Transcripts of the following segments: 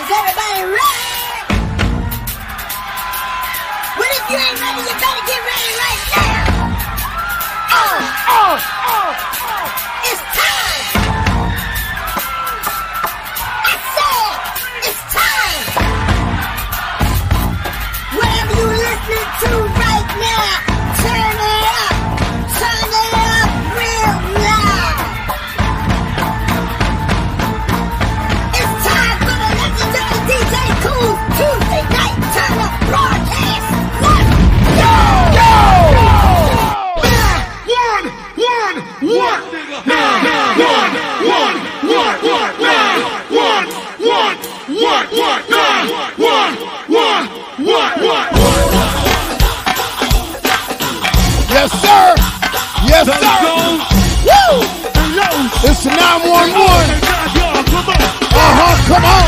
Is everybody ready? Well, if you ain't ready, you better get ready right now. Oh. It's time. I said it's time. Whatever you listening to right now, turn it up. Turn it up real loud. It's time for the legendary DJ Kool Tuesday night turn up broadcast. Let's go! Yes, sir. Yes, sir. Woo! It's 911. Come on.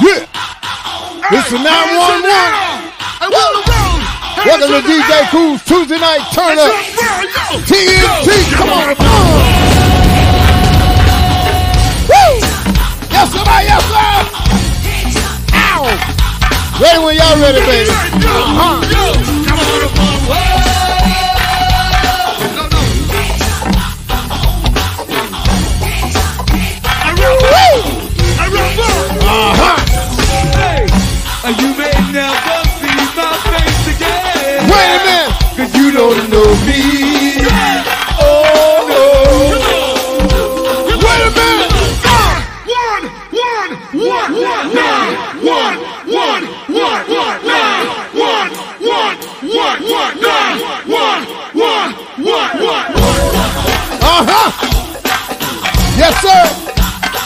Yeah. It's 911. Woo! Welcome to DJ Kool's Tuesday night turn up. TNT, come on. Woo! Yes, somebody, yes, sir. Ow! Ready when y'all ready, baby. You may never see my face again. Wait a minute, 'cause you don't know me. Yeah. Oh no. Wait a minute. Yes, sir.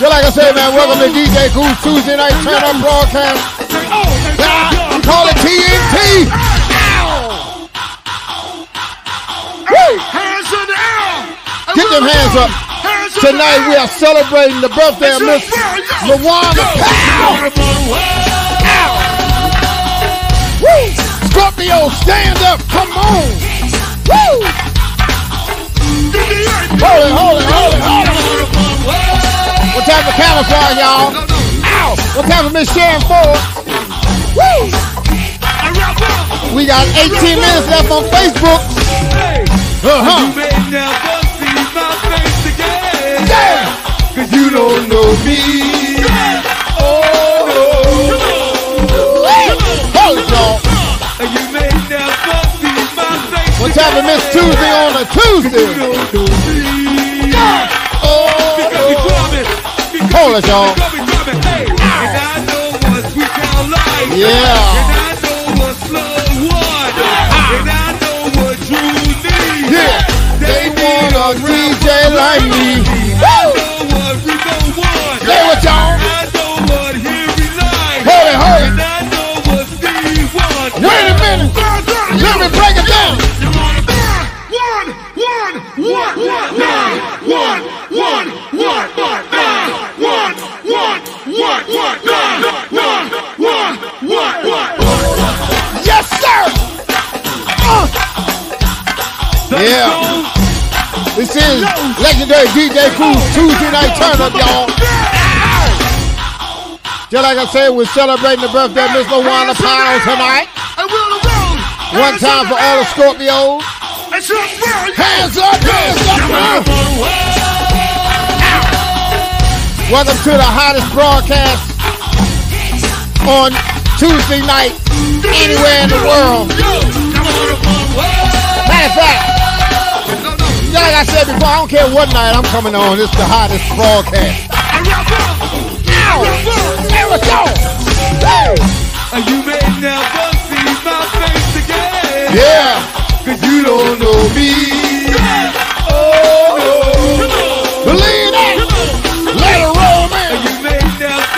So like I said, man, welcome to DJ Kool's Tuesday night turn up broadcast. I call it TNT. Get them hands up. Tonight we are celebrating the birthday of Miss LaWanda Powell. Woo! Scorpio, stand up. Come on. Woo! Hold it. What type of camouflage, y'all? Ow! What type of Miss Sharon Ford? Woo! We got 18 minutes left on Facebook. Cause you don't know me. Oh no. Hold it, y'all. You may never see my face. What's happening Miss Tuesday on a Tuesday? You don't know me. Yeah. Oh. Because we coming. Hold it, y'all. Hey. And I know what's we call life. Yeah. And I know what's love was. And I know what you need. Yeah. They want a DJ like me. Yes, sir. Yeah. This is legendary DJ Kool's Tuesday night turn up, y'all. Just like I said, we're celebrating the birthday of Miss LaWanda Powell tonight. One time for all the Scorpios. Hands up. Welcome to the hottest broadcast on Tuesday night anywhere in the world. Matter of fact, like I said before, I don't care what night I'm coming on. It's the hottest broadcast. There we go. You may never see my face again. Yeah. 'Cause you don't know me.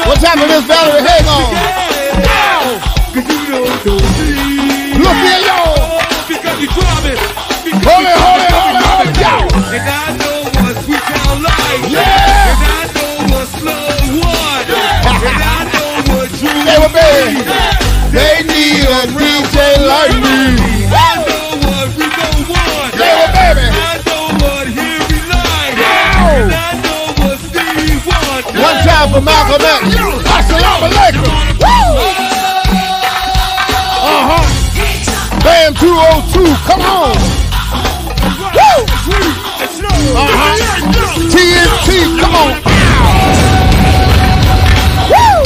What's happening, Miss Valerie? Hang on. Look here, y'all. Hold it, y'all. And I know what we sound like. Yeah. And I know what's love was. And I know what you need. They need a DJ like me. I know what we don't want. I know what here we love. for Malcolm X. Assalamu alaikum. Bam 202, come on. Woo! TNT, come on. Woo!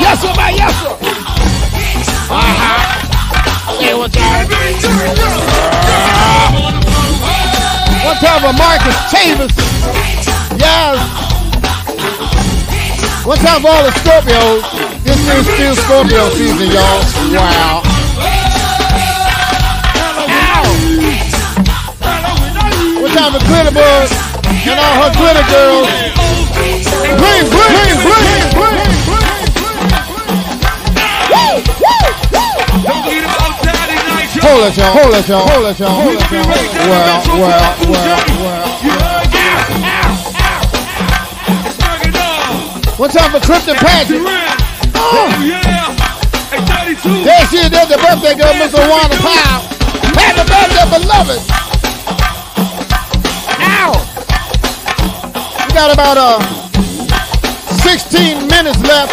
Yes, sir, man, yes, sir. It was whatever, Marcus Chavis. Yes. What's up, all the Scorpios? This is still Scorpio season, y'all. Wow. Ow! What's up, the Glitter Bugs and all her glitter girls? Bling, bling, bling, bling, bling. Hold it, y'all. Hold it, y'all. Hold it, y'all. Hold it, y'all. Well. What's up for Clifton Patrick? Oh, yeah. There she is, there's the birthday girl, Mr. Wanda Powell. Happy birthday, beloved. Ow. We got about 16 minutes left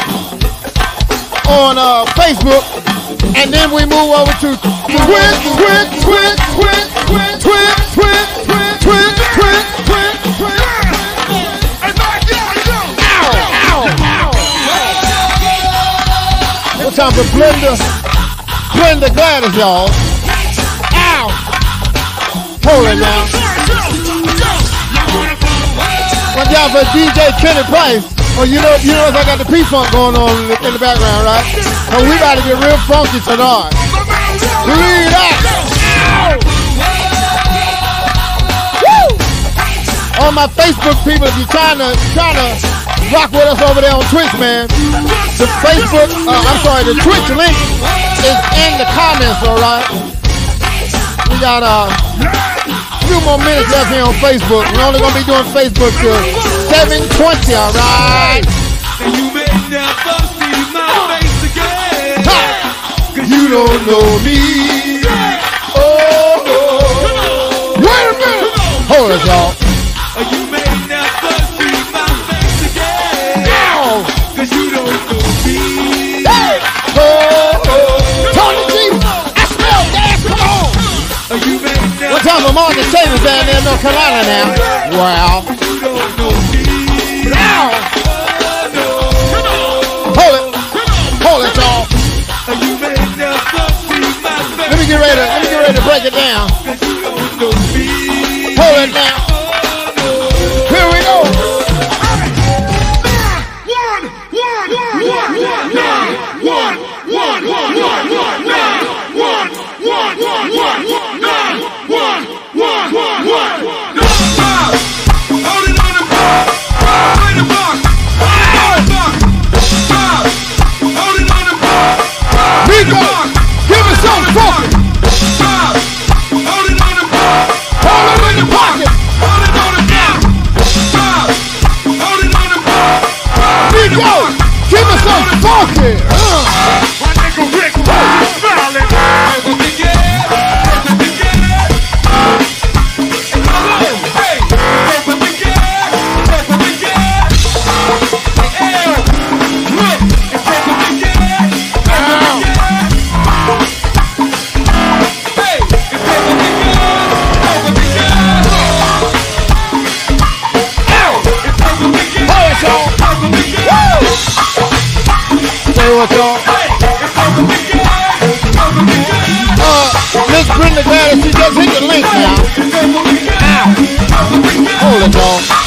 on Facebook, and then we move over to Twitch. Time for Brenda Gladys, y'all. Ow! Hold it now. Watch out for DJ Kenny Price. Oh, you know I got the P-Funk going on in the background, right? So we about to get real funky tonight. Read up. Woo! On my Facebook people, if you're trying to rock with us over there on Twitch, man. The Twitch link is in the comments, all right? We got a few more minutes left here on Facebook. We're only going to be doing Facebook till 7:20, all right? And you may never see my face again. Ha! 'Cause you don't know me. Oh. Wait a minute. Hold it, y'all. I'm on the tables down there in North Carolina now. Wow. Now. Hold it, y'all. Let me get ready to break it down. Hold it now. Here we go.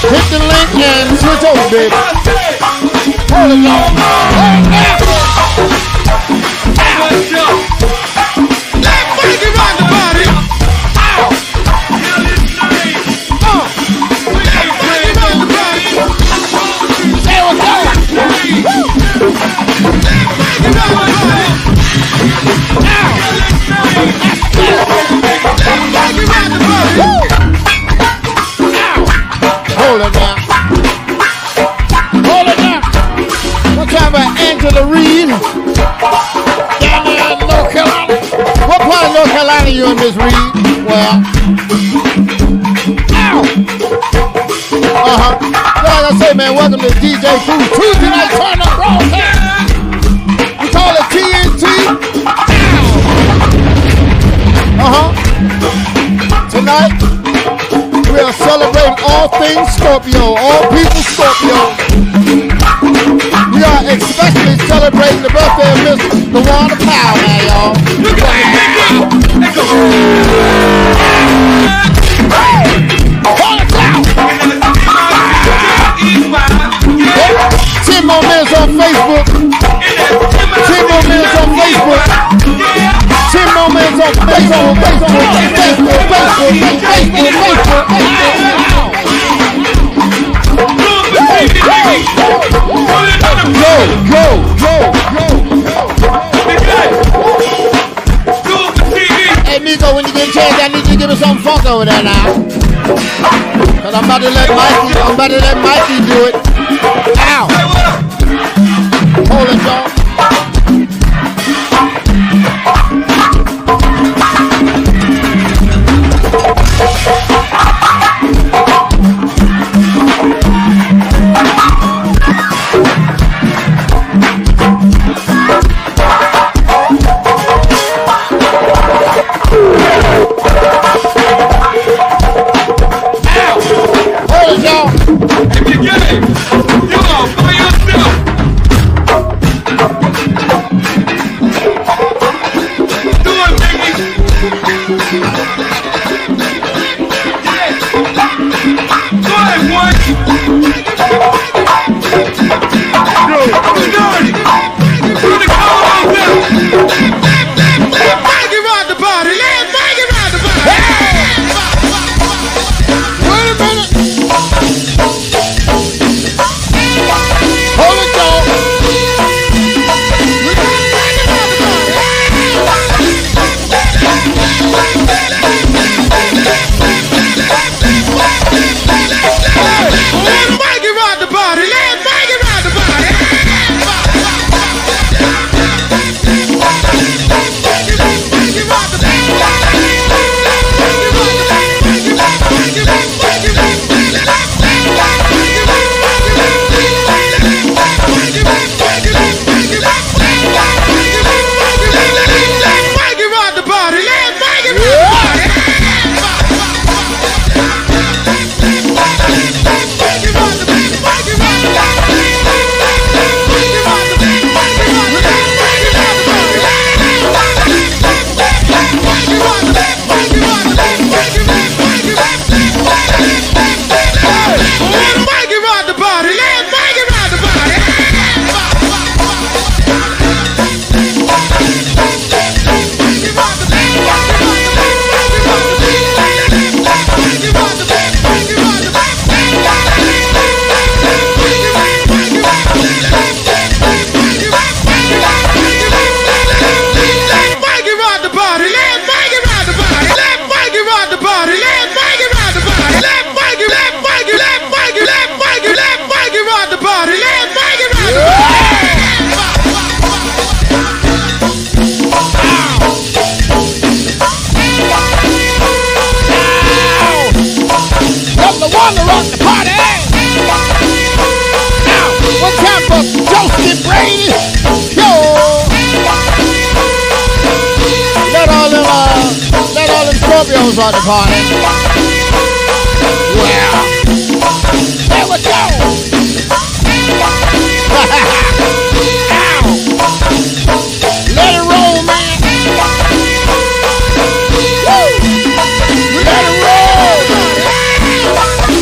Hit the link and switch over, baby. Hold it, y'all. Let's freaking rock the body. Let's freaking rock the body. There we go. Let's freaking rock the body. Let's freaking rock the body. Angela Reed, down there in North Carolina. What part of North Carolina you in, Miss Reed? Well, ow, I say, man, welcome to DJ Kool Tuesday night turn up broadcast. We call it TNT. Tonight, we are celebrating all things Scorpio, all people Scorpio. We are especially celebrating the birthday of Miss LaWanda Powell, man, y'all. Look at that. Hey! 10 more minutes on Facebook. 10 more minutes on Facebook. 10 more minutes on Facebook. Go. Hey, Miko, when you get a chance, I need you to give me some funk over there now. Cause I'm about to let Mikey do it. Ow! Hold it, y'all. On the party. Wow. There we go. Ow. Let it roll, man. Woo. Let it roll. Hey, hold on.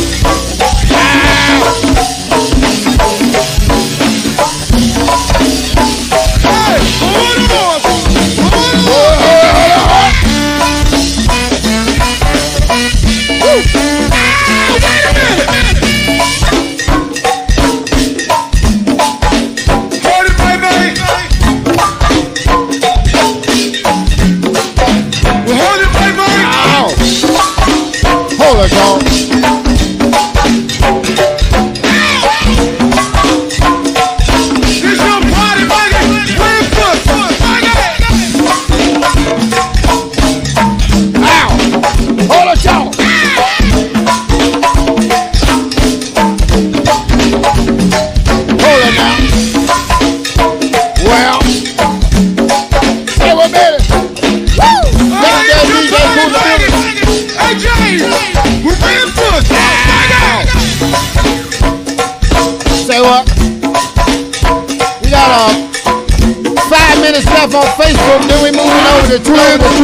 Live on Facebook, then we moving over to Twitter.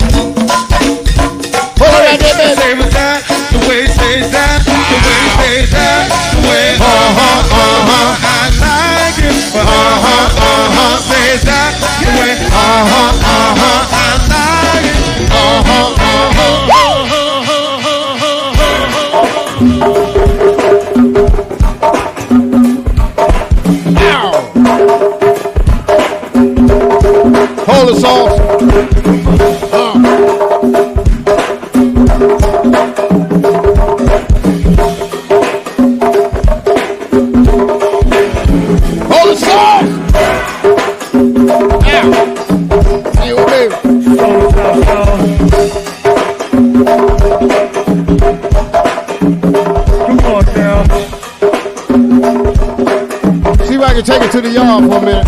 Hold it right there, baby. The way it stays down, the way it stays down, the way it I like it. Stays down, the way I like it. Hold us off. Hold us off. Now, you baby. Come on now. See if I can take it to the yard for a minute.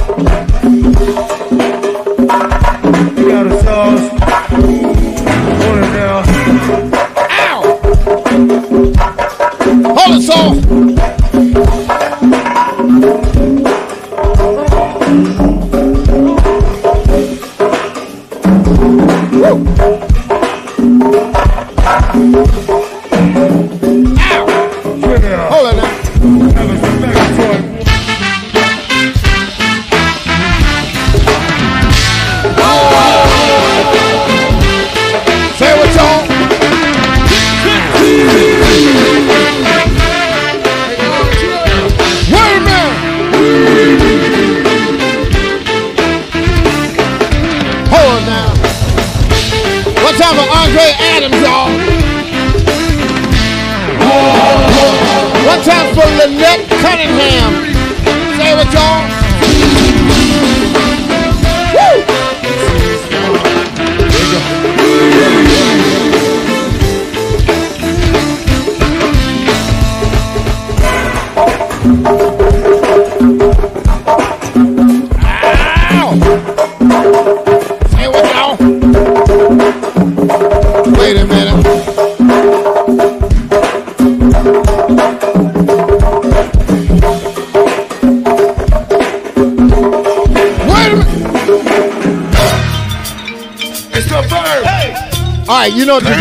You know what to do. You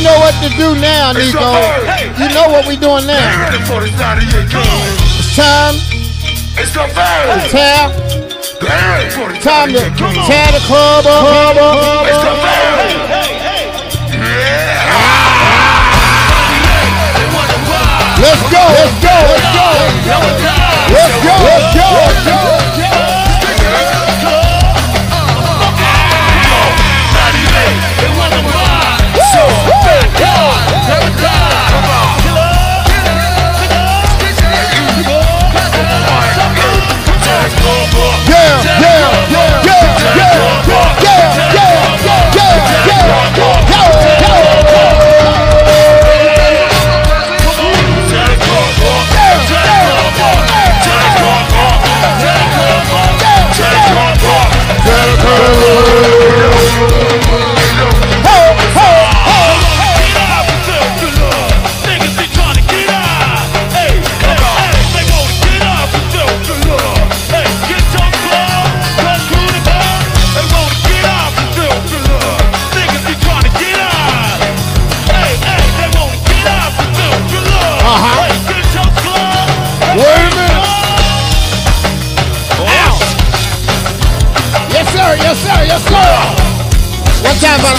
know what to do now, Nico. You know what we doing now. It's time. Time to tear the club up. Let's go. Let's go. Let's go. Let's go. Let's go. Let's go.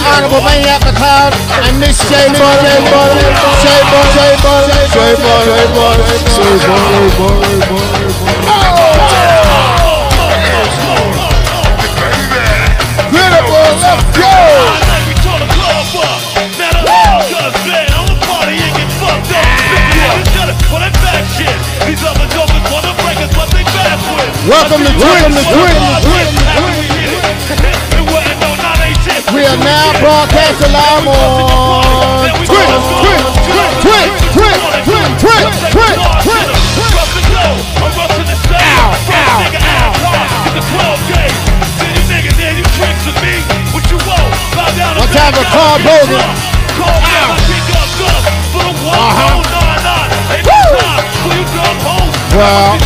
Honorable Maniac McCloud and Miss Shay Butler, let's go! Welcome to Twitch! We are now broadcasting live on Twitch. One time for Carl Bogan. Wow.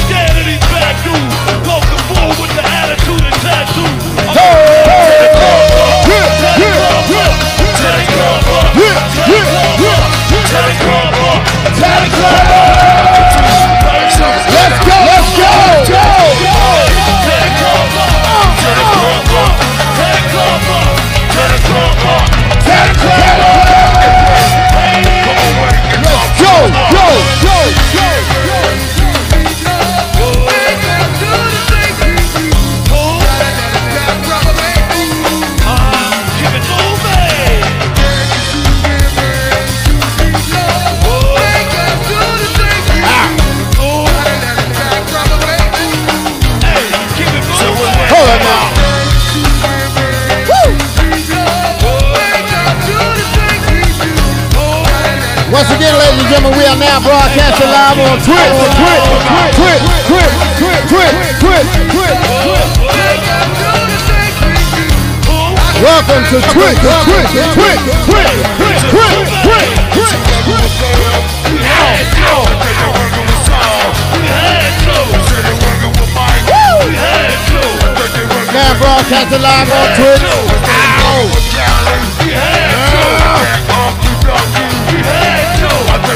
Once again, ladies and gentlemen, we are now broadcasting live on Twitch. Welcome to Twitch. Now broadcasting live on Twitch.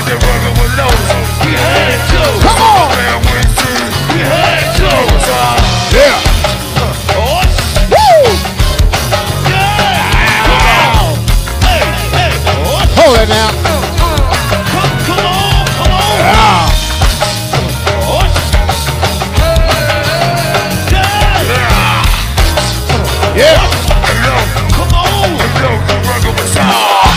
They running with low, we had to. Come on! We had to. Yeah. Woo! Yeah! Hey, hey, hold it now. Come on! Yeah! Yeah! Come on! Come on! Come on!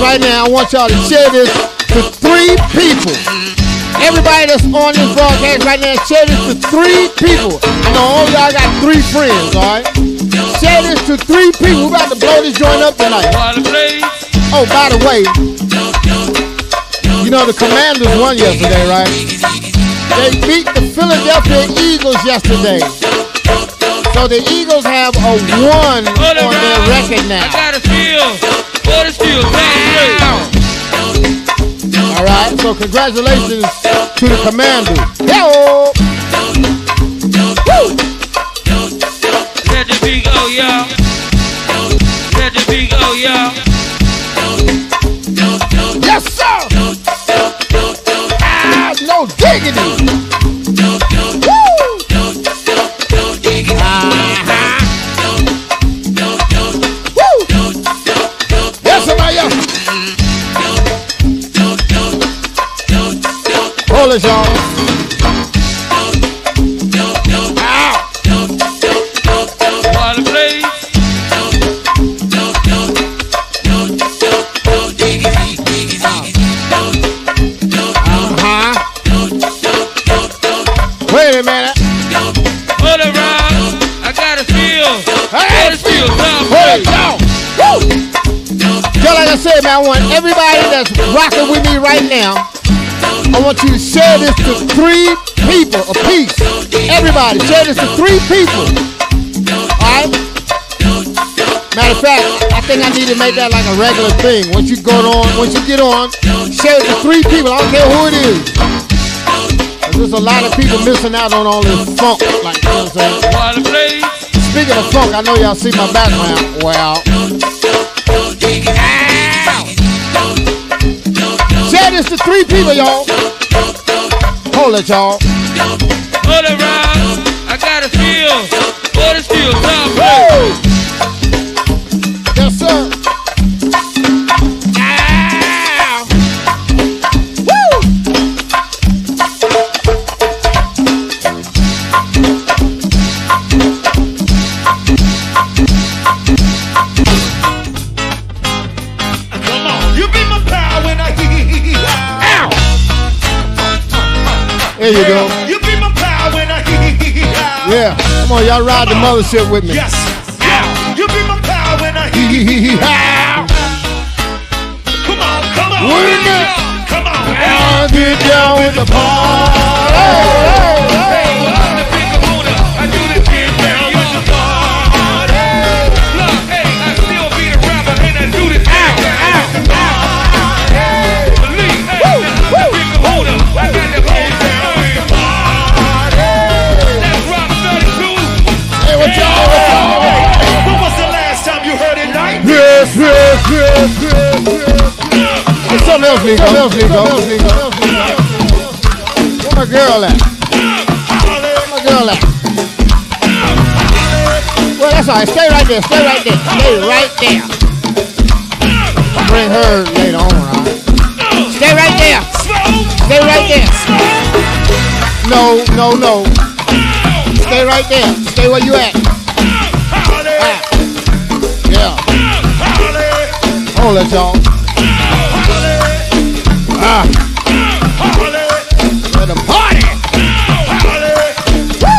Right now, I want y'all to share this to 3 people. Everybody that's on this broadcast right now, share this to 3 people. I know all y'all got 3 friends, alright? Share this to 3 people. We're about to blow this joint up tonight. Oh, by the way, you know the Commanders won yesterday, right? They beat the Philadelphia Eagles yesterday. So the Eagles have a 1 on their record now. I got a feel. All right, so congratulations to the Commanders. Yo! Woo! Let the beat go, y'all. Let the beat go, y'all. Yes, sir! Ah, no diggity! Woo! fellas, y'all. Ow. Water, please. Uh-huh. Wait a minute. Put it around. I gotta feel. Hey, y'all. Woo. Just like I said, man, I want everybody that's rocking with me right now, I want you to share this to 3 people apiece. Everybody, share this to 3 people. Alright? Matter of fact, I think I need to make that like a regular thing. Once you go on, once you get on, share it to 3 people. I don't care who it is. There's a lot of people missing out on all this funk. Like, you know what I'm saying? Speaking of funk, I know y'all see my background. Wow. Share this to 3 people, y'all. Hold it, y'all. Hold it, Rob. I got a feel. What is feel? Woo! Yes, sir. Ow. Woo! Come on. You be my power when I hear. Ow. There you go. Yeah, come on, y'all ride the mothership with me. Yes, ow. You be my power when I hee. Come on, come on. I'll get down with the ball. Hey, I'm the big owner. I do this get down with the ball. Look, hey, I still be a rapper and I do this get down with the ball. Believe, hey, I'm the big owner. I got the get down with the ball. When was the last time you heard it like this? Yes. It's something else, Nico. Where my girl at? Well, that's all right. Stay right there. I'll bring her later on, all right? No. Stay right there. Stay where you at. Yeah. Hold it, y'all. Let them party. Woo.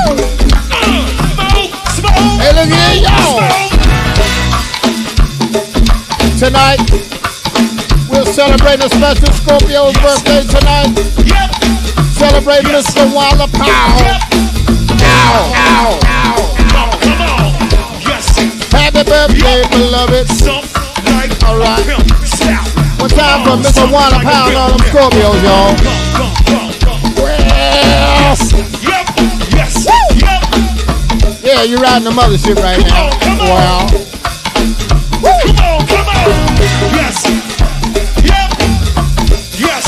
Hey, look at y'all. Tonight, we're celebrating a special Scorpio's birthday tonight. Celebrating Mr. Walla Powell. Ow, ow, ow. Come on. Yes. Happy birthday, beloved. All right. One time for Mr. Walla Powell on them Scorpios, y'all. Yes. Yes. Woo. Yeah, you're riding the mothership right now. Wow. Come on. Yes.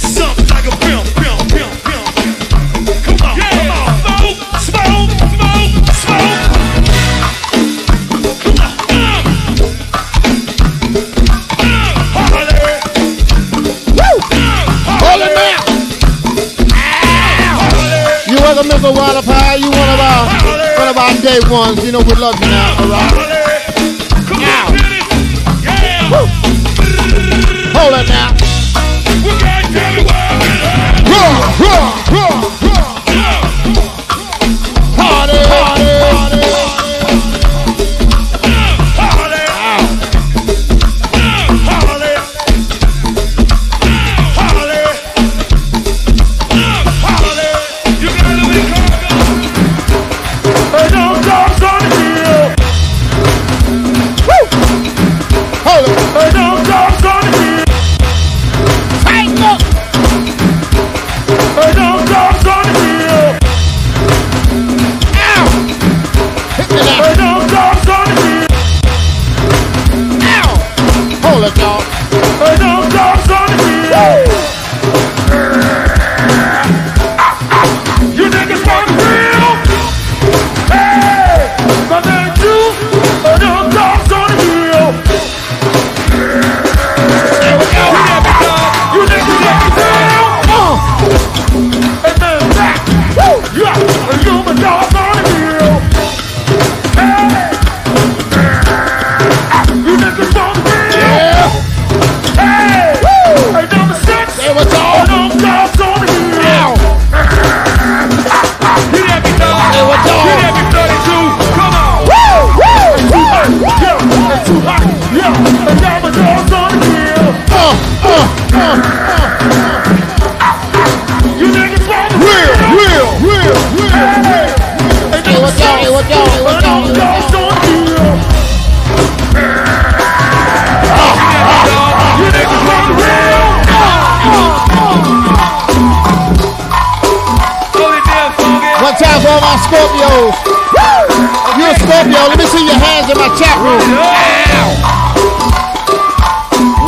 Something like a film. Welcome, Mr. Walla Powell. You one of our day ones. You know we love you now. All right. Now. Woo. Hold it now. all my Scorpios. You a Scorpio? Let me see your hands in my chat room.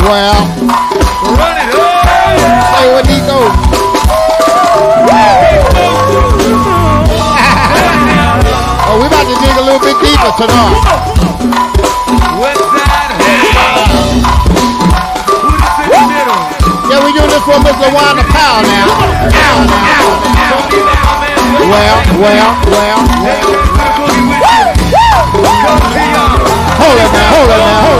Well, run it up. Hey, where he go? Oh, we about to dig a little bit deeper tonight. What's that? Yeah, we doing this for Mr. Wanda Powell now. Well. Hold it now. Hey,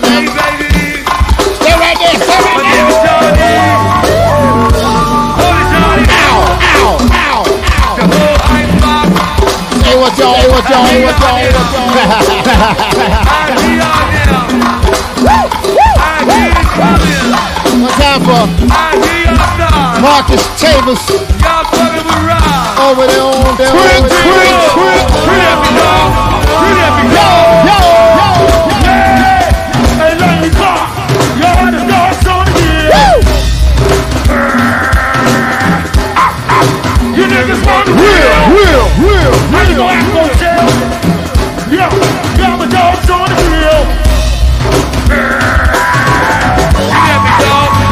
baby. Stay right there. Ow. Hey, what's y'all? One time for Marcus Chambers. Y'all fucking with Rob. Over there on down. Yo. Real. How you gonna act no jail? Yeah, got my dogs on the grill.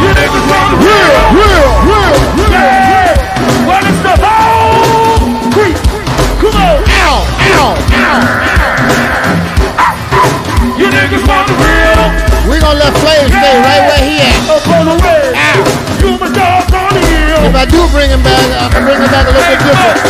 You niggas on the grill. Real. Yeah. Well, it's the whole creep. Come on. Ow. You niggas on the grill. We gonna let Flav stay right where he at. Up on the way. Ow. You my dogs on the grill. If I do bring him back, I can bring him back a little bit different.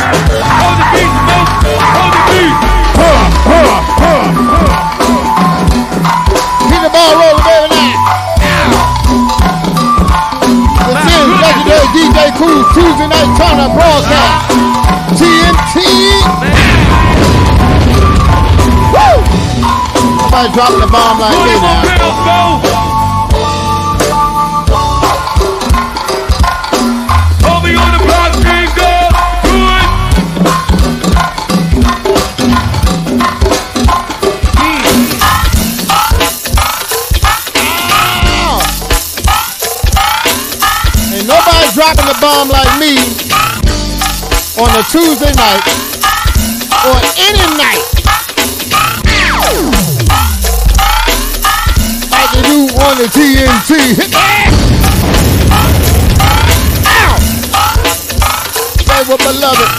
DJ Kool, Tuesday night turn up broadcast. TNT. Woo! Somebody dropping the bomb like this now. Hold me on the block, Gringo. Do it. Dropping the bomb like me on a Tuesday night or any night. I can do on the TNT. They were beloved.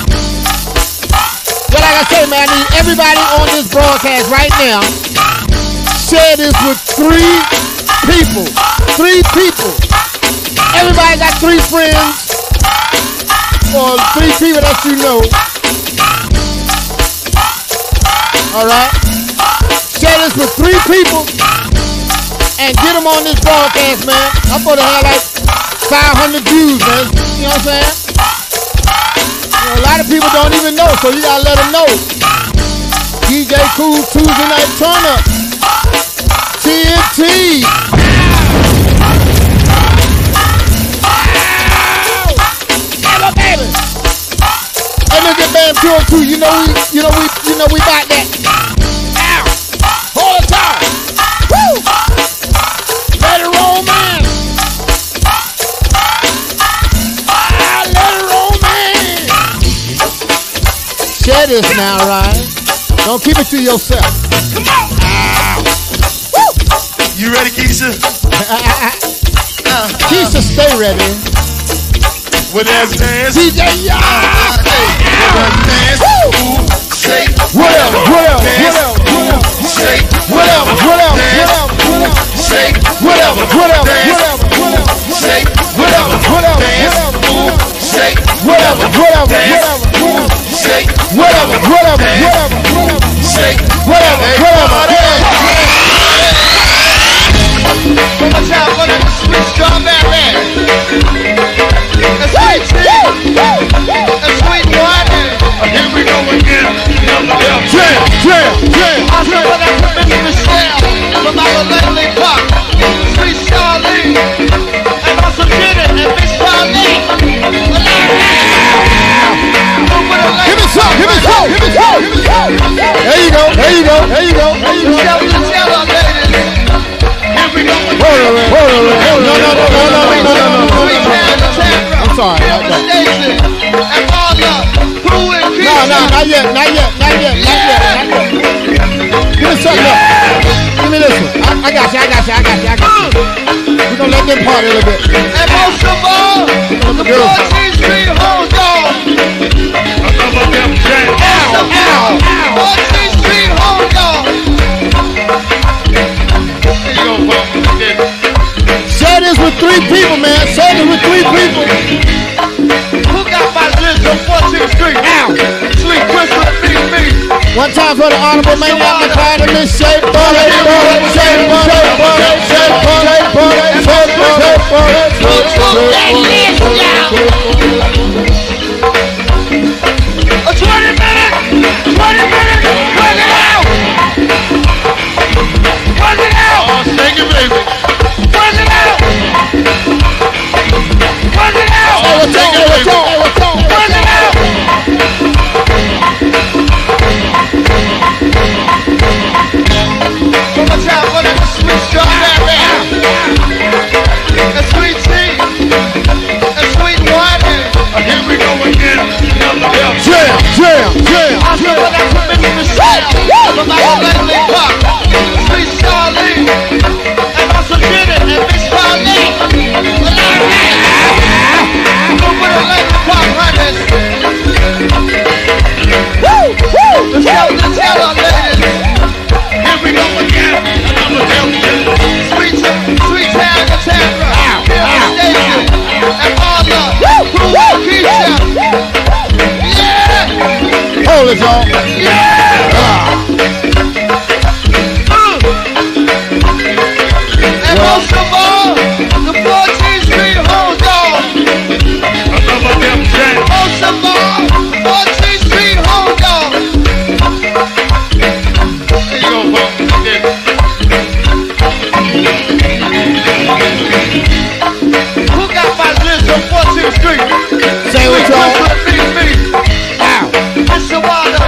But like I say, man, I need everybody on this broadcast right now. Share this with three people. Everybody got three friends or three people that you know. Alright? Share this with three people and get them on this broadcast, man. I thought it had like 500 views, man. You know what I'm saying? You know, a lot of people don't even know, so you gotta let them know. DJ Kool, Tuesday Night Turn Up. TNT. Look at Bam Pure too. You know we bought that. Ow! All the time. Woo! Let it roll, man. Share this now, Ryan. Don't keep it to yourself. Come on. Ow. Woo! You ready, Keisha? Keisha, stay ready. With that dance, DJ, yeah. Shake, whatever. Hey, sorry. Not yet. Give me something up. Give me this one. I got you. We're gonna let them party a little bit. And most of all, the Portuguese Street Hoes, y'all. Ow. Portuguese Street Hoes, y'all. Share this with three people, man. Who got my list on 14th Street? Ow. Sleep Christmas, me. One time for the honorable man, got my pride in this shape. Say what y'all. Ow. It's the water.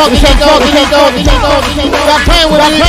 Stop playing with it.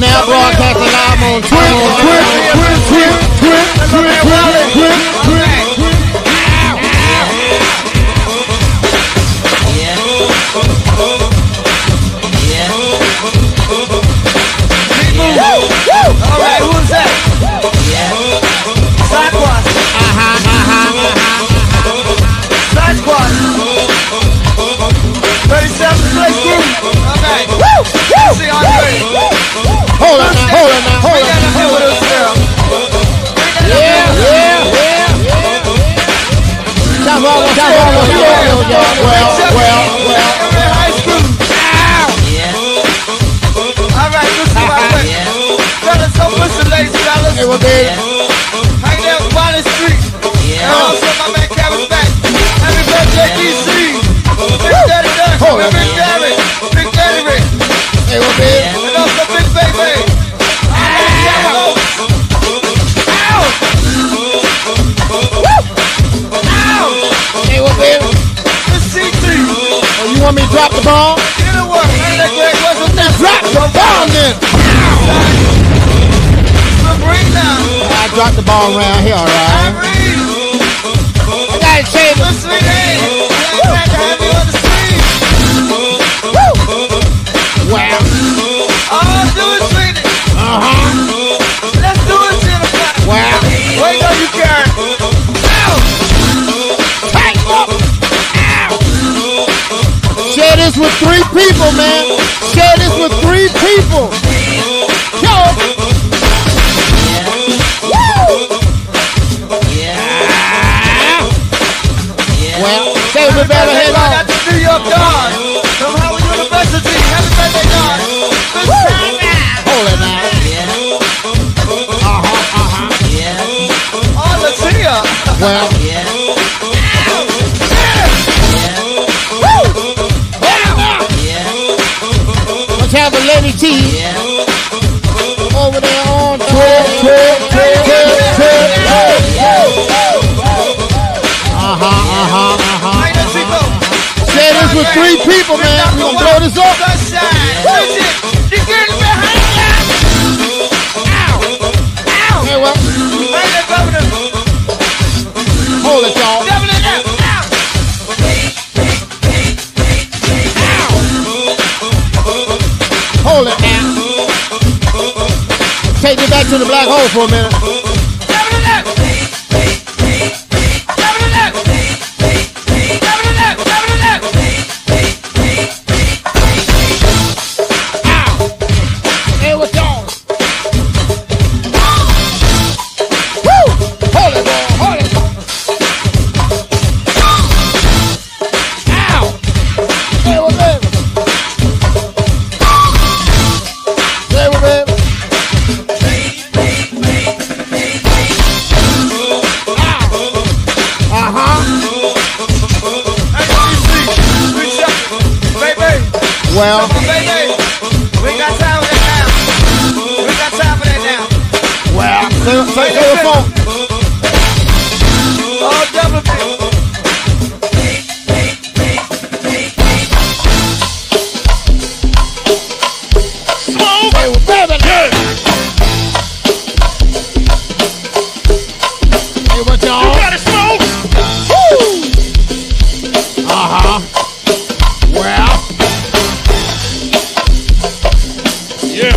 Now broadcasting live on for a minute. Hold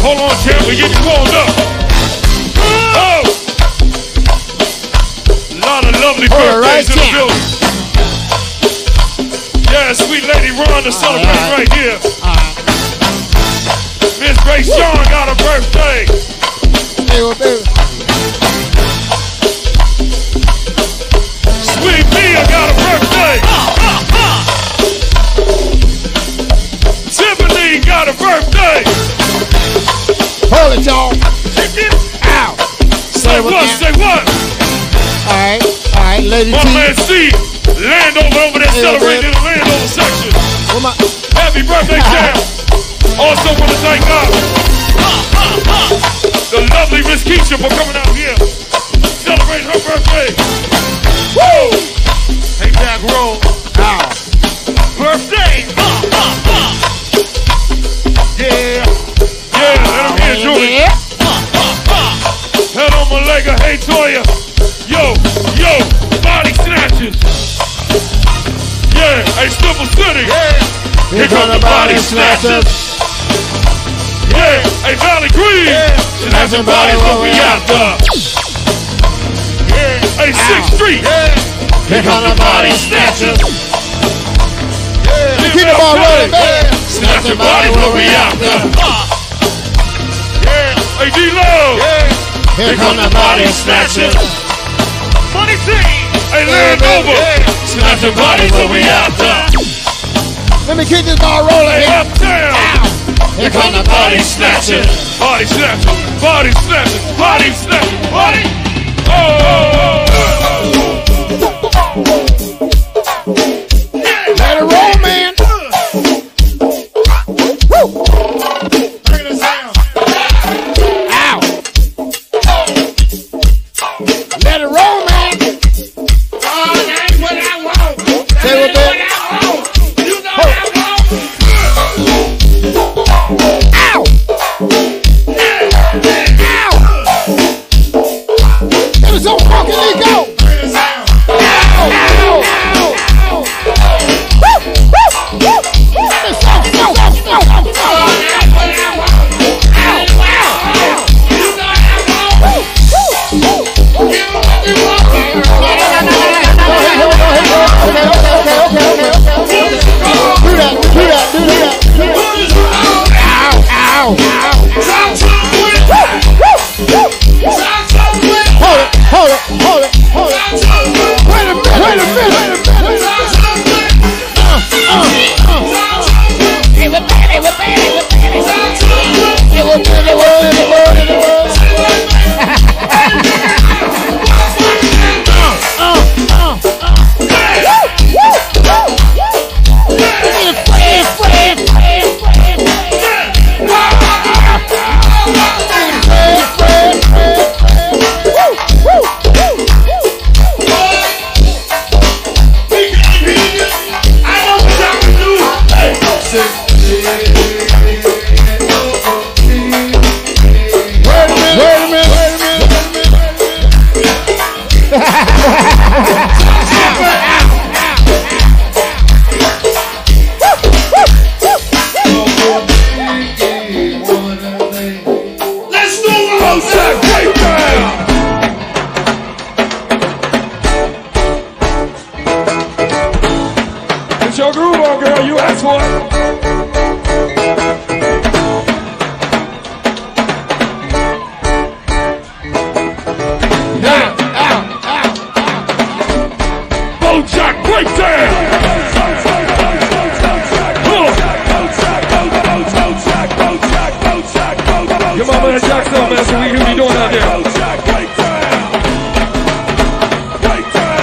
on, champ, we're getting warmed up. lovely birthdays in the building. Yeah, sweet lady Rhonda celebrating right here. Miss Grace Young got a birthday. Sweet Mia got a birthday. Tiffany got a birthday. Hold it, y'all. Ow. Say what? Say what? All right, ladies. My man C, Landover over there celebrating in the Landover section. Happy birthday, Cam. Also want to thank God, the lovely Miss Keisha for coming out here, celebrating her birthday. Woo! Hey, Jack Roll. Ow. Birthday. Yeah, let him hear Julie. Hello, Malega. Hey, Toya. Yo, body snatches. Yeah, hey, Stipple City. Yeah. Here come the body snatches. Yeah, hey, Valley Green. Snatching bodies what we after. Yeah, hey, 6th Street. Yeah. Here come the body snatches. Yeah, keep the ball running, man. Snatching bodies what we after. Yeah, hey, D-Love. Yeah. Here come the body snatches. Money scene. Hey, Landover. Snatch your body till we out there. Let me keep this ball rolling. Hey, uptown. Here come the body snatching. Body snatching. Body snatching. Body snatching. Body. Oh. Let it roll, man. Woo. Look at the sound. Ow. Let it roll, man. Break down.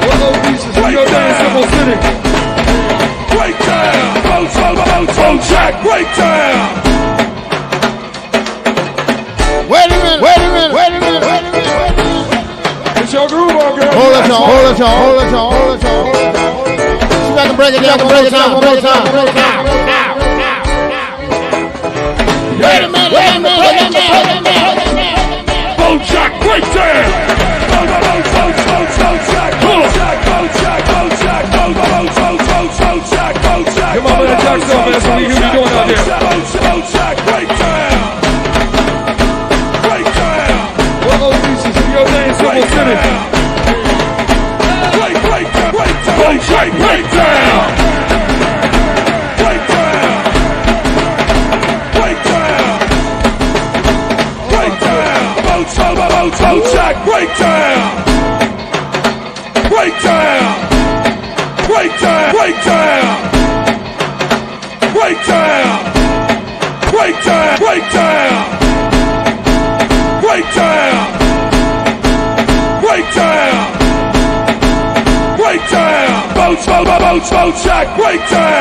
What those pieces? Break down. City. Sound check breakdown. Wait a minute, wait a minute, wait a minute, wait a minute. It's your groove on, girl. Hold it, y'all, hold it, y'all, hold it, y'all, hold it, y'all. See if I can break it down, break it down, break it down, break it down. Now, now, now. Wait a minute, wait a minute, wait a minute, wait a minute. Sound check breakdown. Sound check, your mama that jacks up, that's what you hear me doing out there. Break down. What those pieces? Your name, Civil City. Break down. Breakdown. Boat check. Breakdown.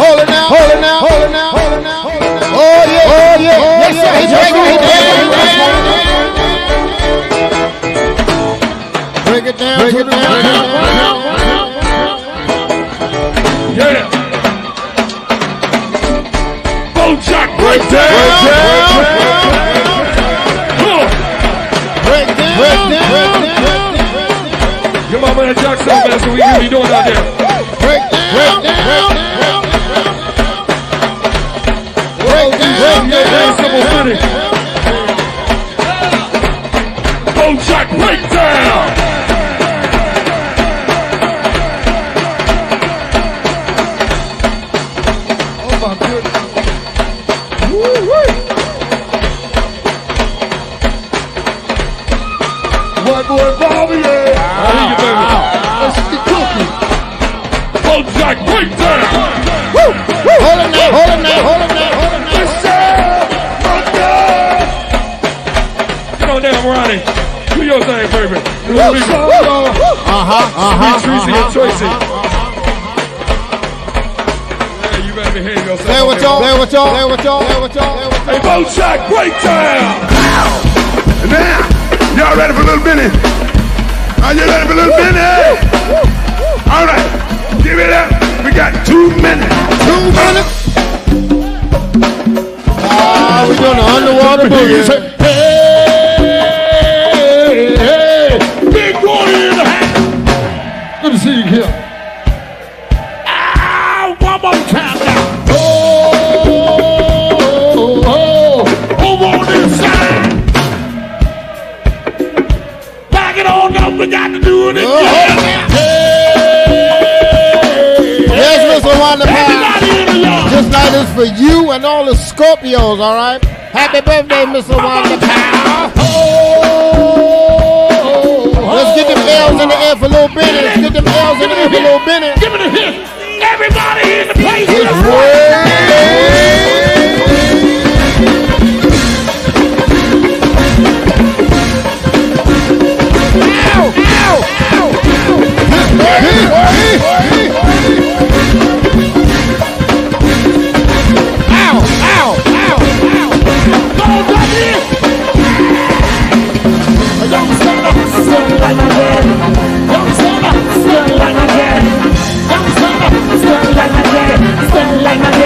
Hold it now. Oh yeah. Yes sir. He's right. Break it down. Yeah. Jack, break down. Your mama had Jack's up, man, so what you doing out there? Break down. Oh, Jack, break down. You better behave yourself. Play with y'all. Hey, Boat Shack, breakdown. Now, y'all ready for a little minute? Are you ready for a little minute? All right, give it up. We got 2 minutes. 2 minutes. We're doing the underwater boogie. For you and all the Scorpios, all right? Happy birthday, Mr. Wanda Powell. Oh. Let's get them L's in the air for a little bit. Give it a hit. Everybody in the place. Don't stand up, stand like my daddy.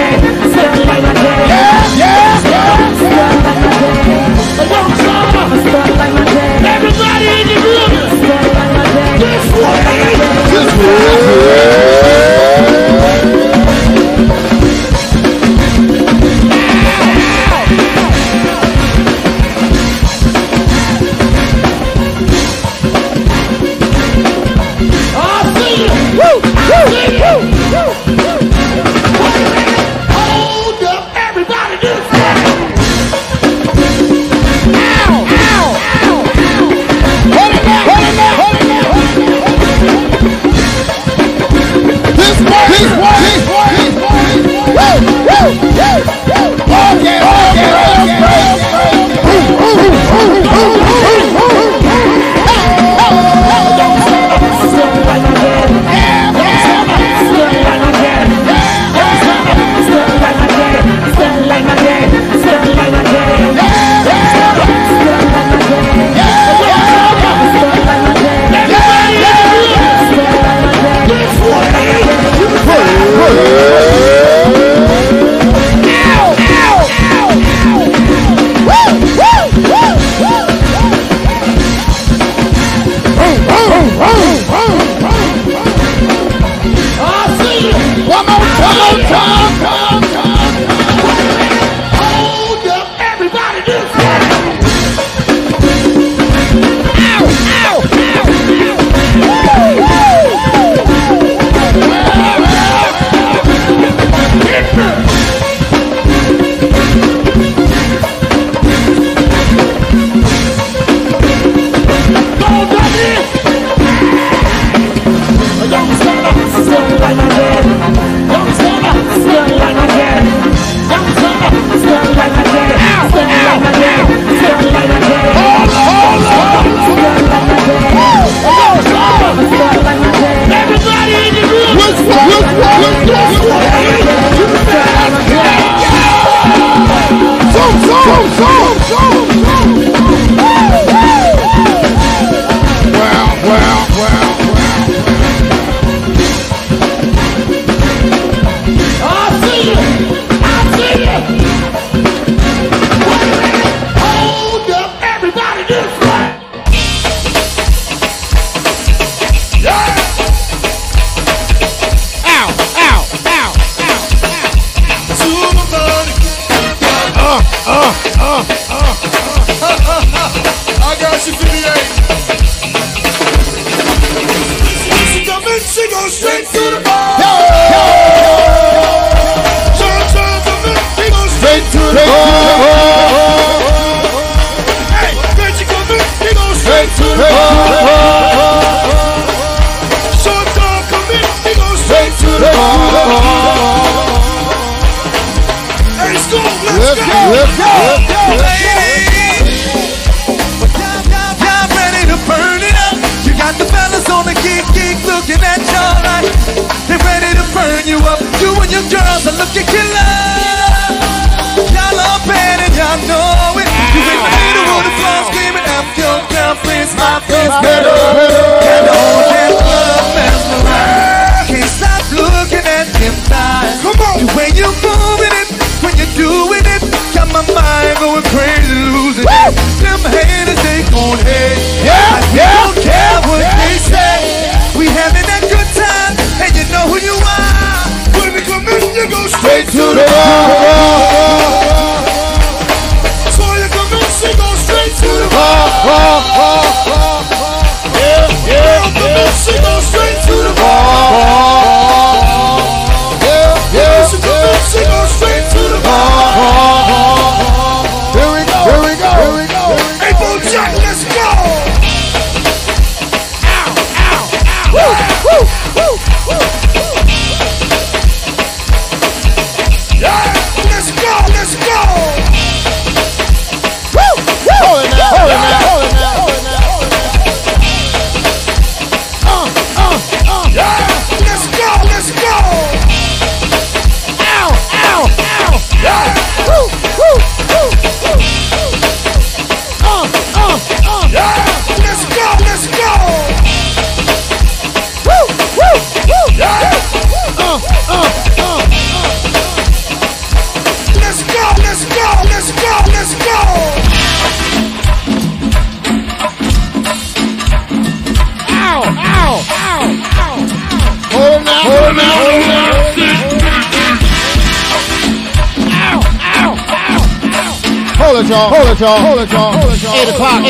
Hold it, y'all. 8 o'clock.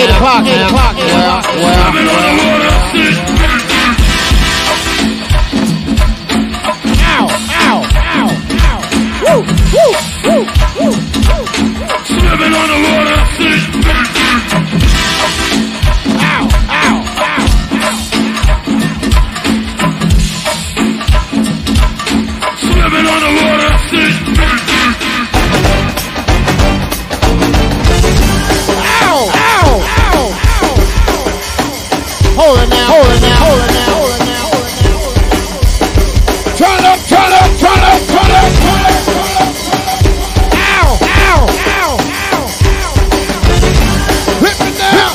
Ow. Woo. Swimming on the water. Ow. Swimming on the water. Hold it now. Turn up. Ow. Hit me now.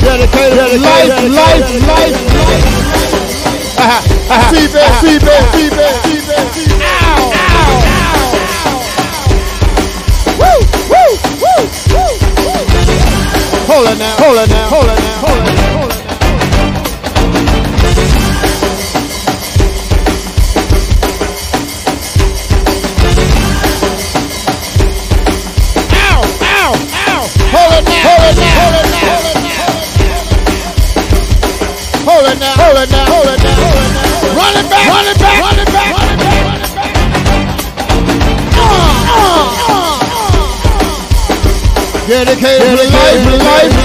Dedicated life. Feedback. Hold it now. Run it back. Dedicated life.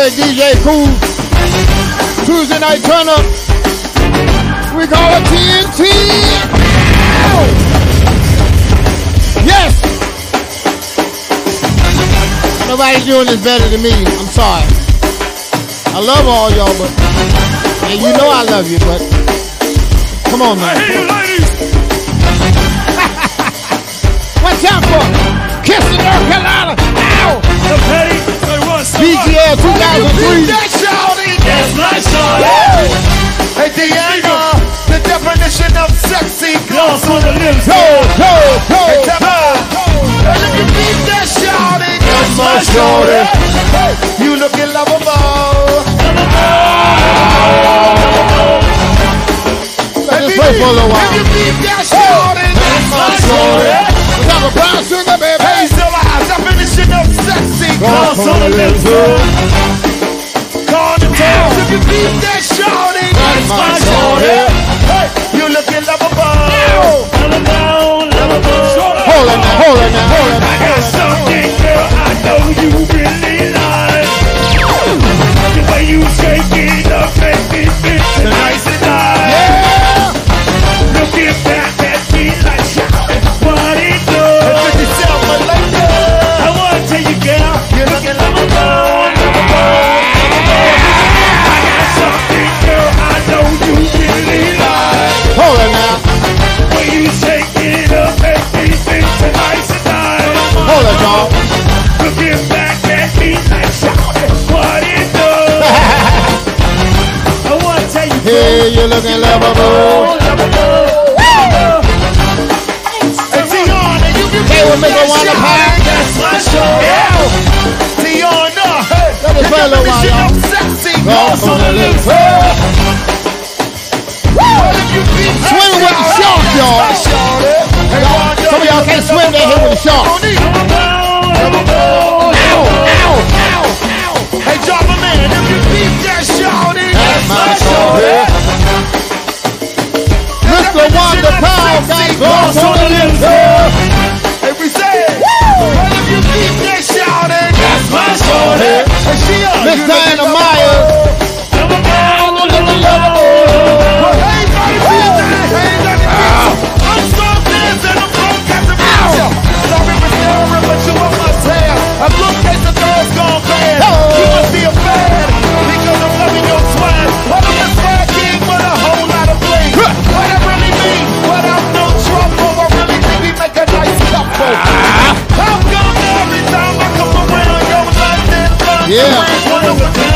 good, DJ Kool. Tuesday night turn up. We call it TNT. Oh. Yes. Nobody's doing this better than me. I'm sorry. I love all y'all, but and you know I love you, but come on, man. Hey, ladies. Watch out for Kissing North Carolina. Ow. The petty. BTL 2003. That's my shot. Hey, Deanna, the definition of sexy gloss on the lips. Go. Hey, you need that shawty. That's my shawty. You looking lovable. Let's play for a little while. You need that shawty. That's my shawty. I'm a brown sugar, baby. Hey, so I definition of sexy. Gloss on the lips. Call the toes. If you beat that shawty, that's my shawty. Hey, you looking lovable. Lovable. Hold it now. I got something, girl. I know you really like. The way you shake it up, make me feel nice and nice. Yeah. Looking back at me like shouting, what it do? You're looking lovable. They will make a wanna pie. That's my show. Tiana, that is well a while. Gloss on the lips. Swim with the shark, y'all. Some of y'all can't swim. They hit with the shark. Ow. Hey, drop a man. If you beat that shawty, that's my shawty. The power got gloss on the lips. And we say, well, if you keep that shouting, that's my shorty. Miss Diana Meyer. I'm so dizzy and I'm broadcasting myself. Sorry for staring, but you are my tail. I'm looking at the doors gone bad. You must be a fan because I'm loving your twine. What am I slacking with a whole lot of blame? Yeah.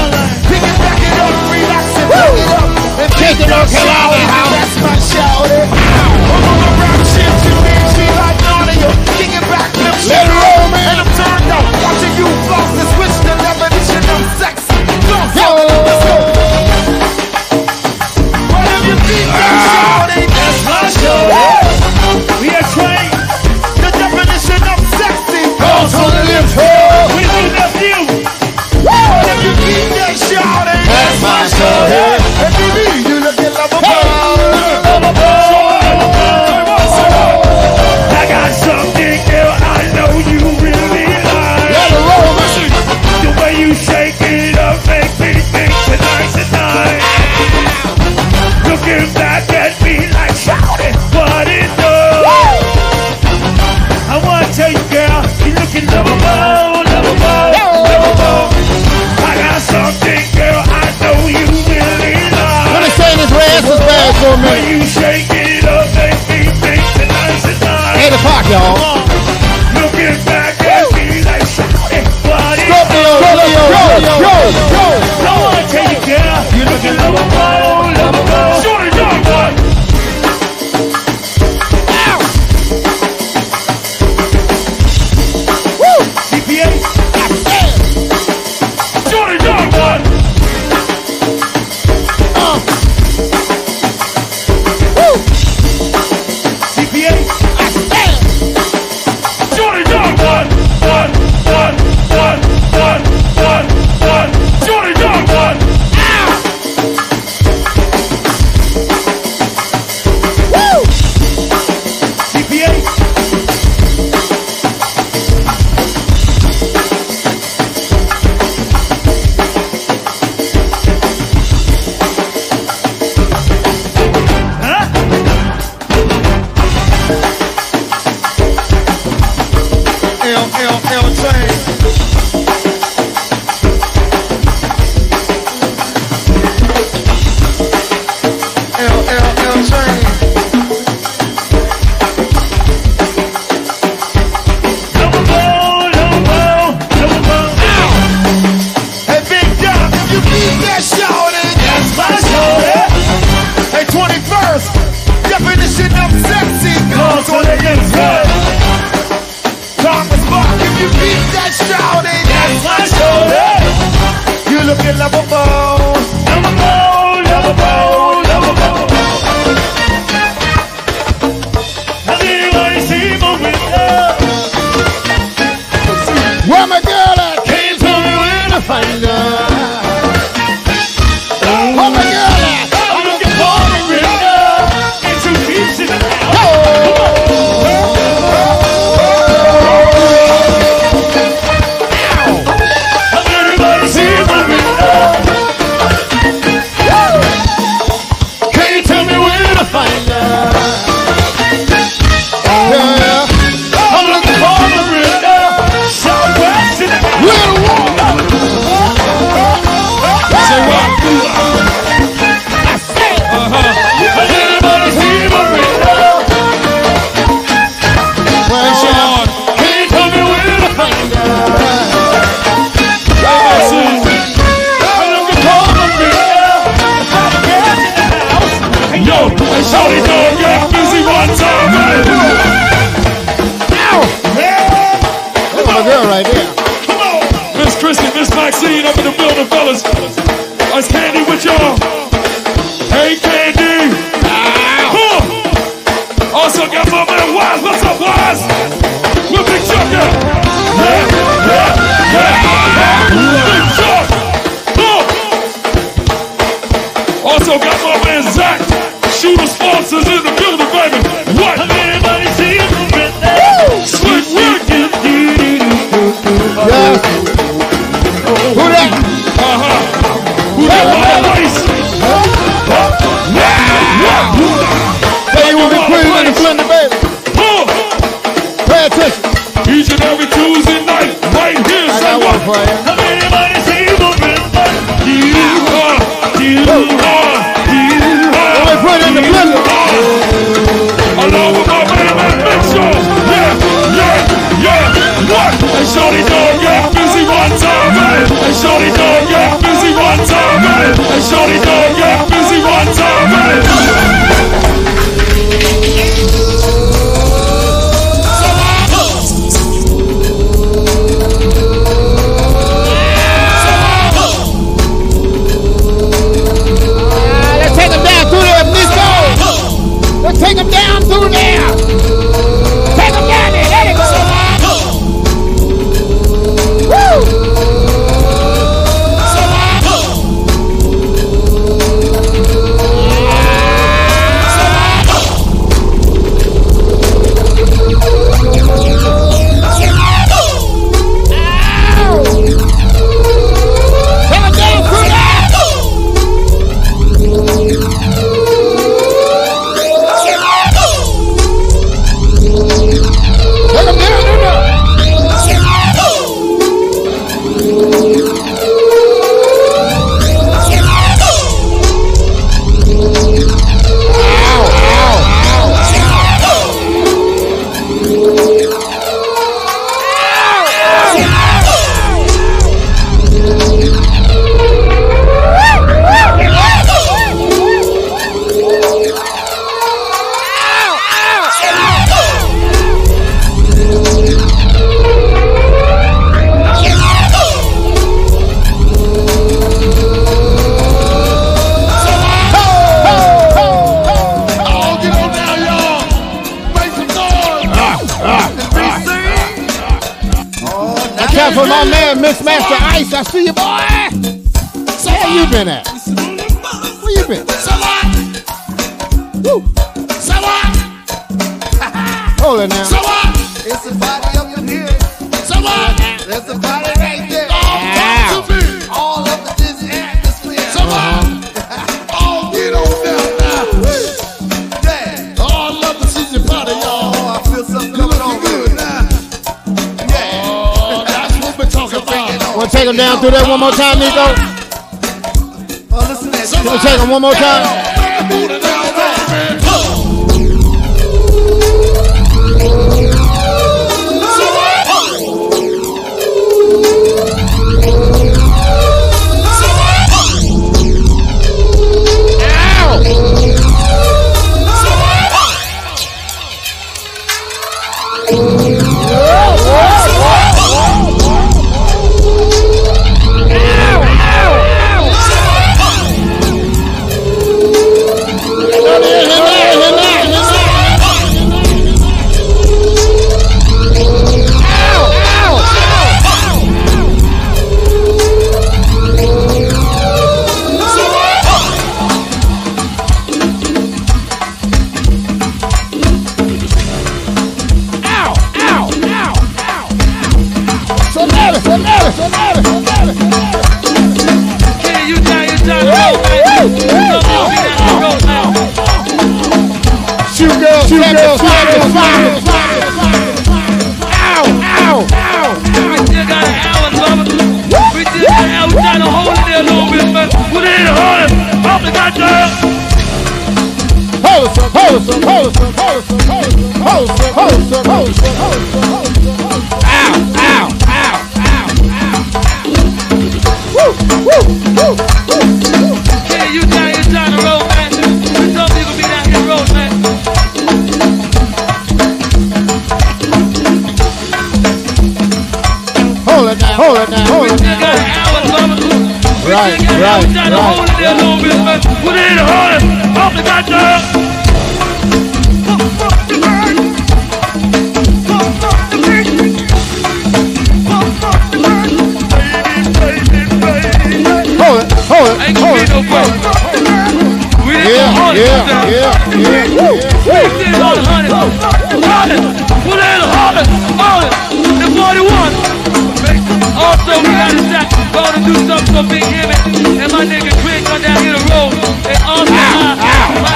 to a big hammock, and my nigga Craig on down here the road. And all the time, my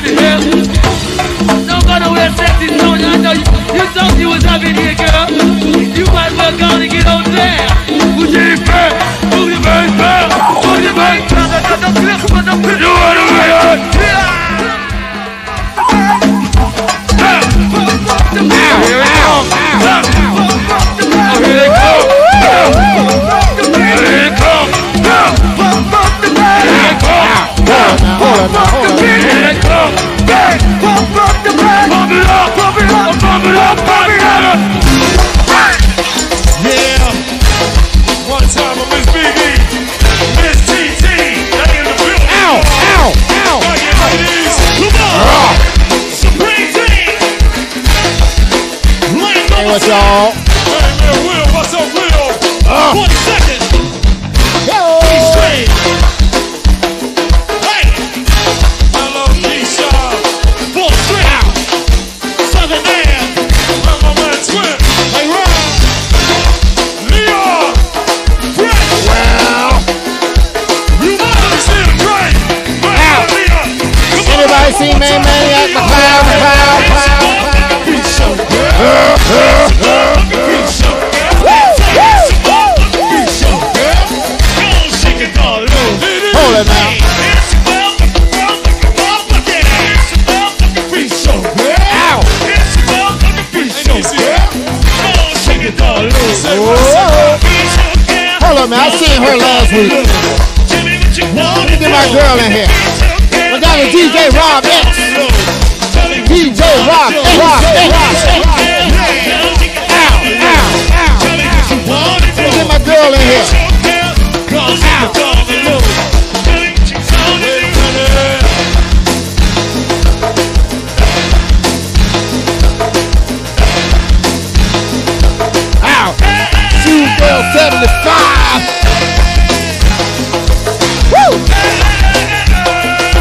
255 to the hill. Don't go nowhere, sexy Tony. I know you. You told you was up in here, girl. You might as well go and get on down. Who's your friend? Who's your best friend? Who's your best friend? Don't clip, don't clip. You are the right. What's y'all? Hey, what's up, Will? 1 second. Yo! Hey! I love Keisha. 4 straight out. Southern man. I'm my man, Twin. Hey, Rob. Leon. Brett. Wow. You might have seen him great. Out. Anybody seen Man Maniac? The clown. I seen her last week. Look at my girl in here. I got a DJ Rob X. DJ Rob X. Look at my girl in here. Ow. 275.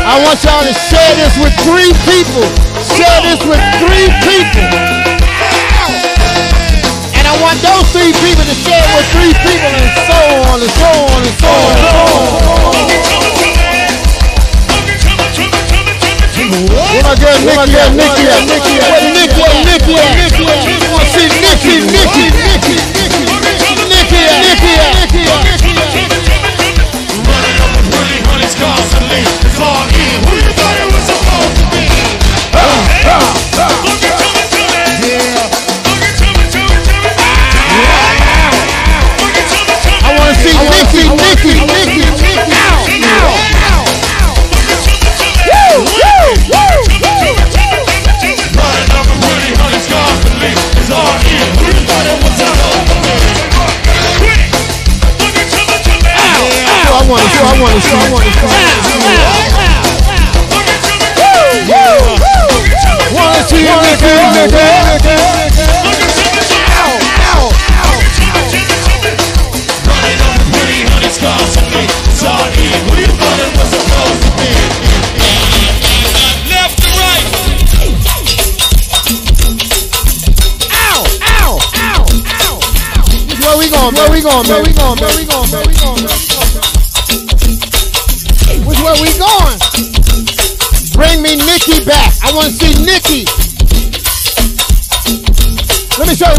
I want y'all to share this with 3 people. Share this with 3 people. And I want those 3 people to share it with 3 people and so on and so on and so on and so on. Where my girl Nikki at? Nikki at? Nikki at? Where Nikki at? Nikki at? Nikki at? You want to see Nikki? Nikki? Nikki? Nikki at? Nikki at? Nikki at? Running up a pretty honey's constantly. It's long.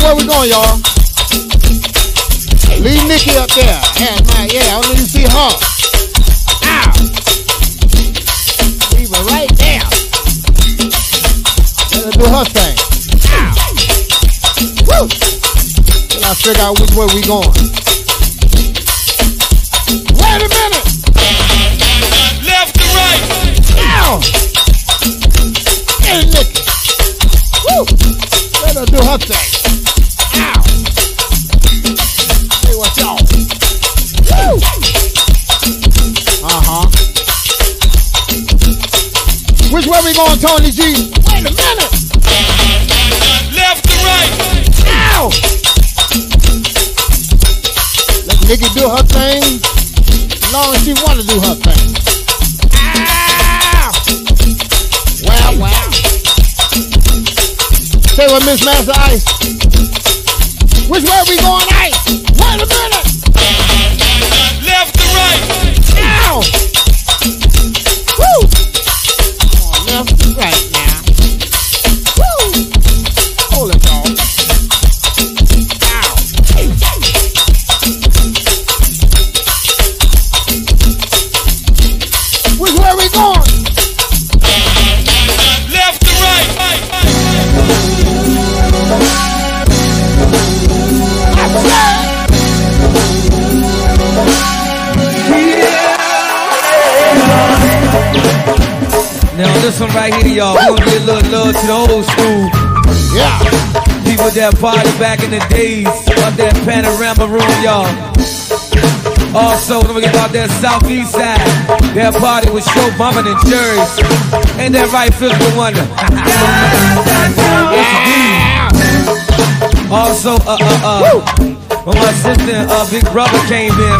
Where we going, y'all? Leave Nikki up there. Yeah, I don't need to see her. Ow! Leave her right there. Let her do her thing. Ow! Woo! Till I figure out which way we going. Wait a minute! Left to right! Ow! Hey, Nikki! Woo! Let her do her thing. Where we going, Tony G? Wait a minute. Left to right. Ow! Let Nikki do her thing as long as she want to do her thing. Ow! Wow, wow. Say what, Miss Master Ice. Which way we going, Ice? Wait a minute. on. Woo! Come on, left and right now. Woo! Hold it, y'all. Ow. Which way we going? Left to right. Now this one right here, y'all, we gonna give a little love to the old school. Yeah. People that party back in the days up that panorama room, y'all. Also, don't forget about that southeast side. That party with show bombing and juries. Ain't that right, Fifth and Wonder? Yeah. Also, when my sister and big brother came in,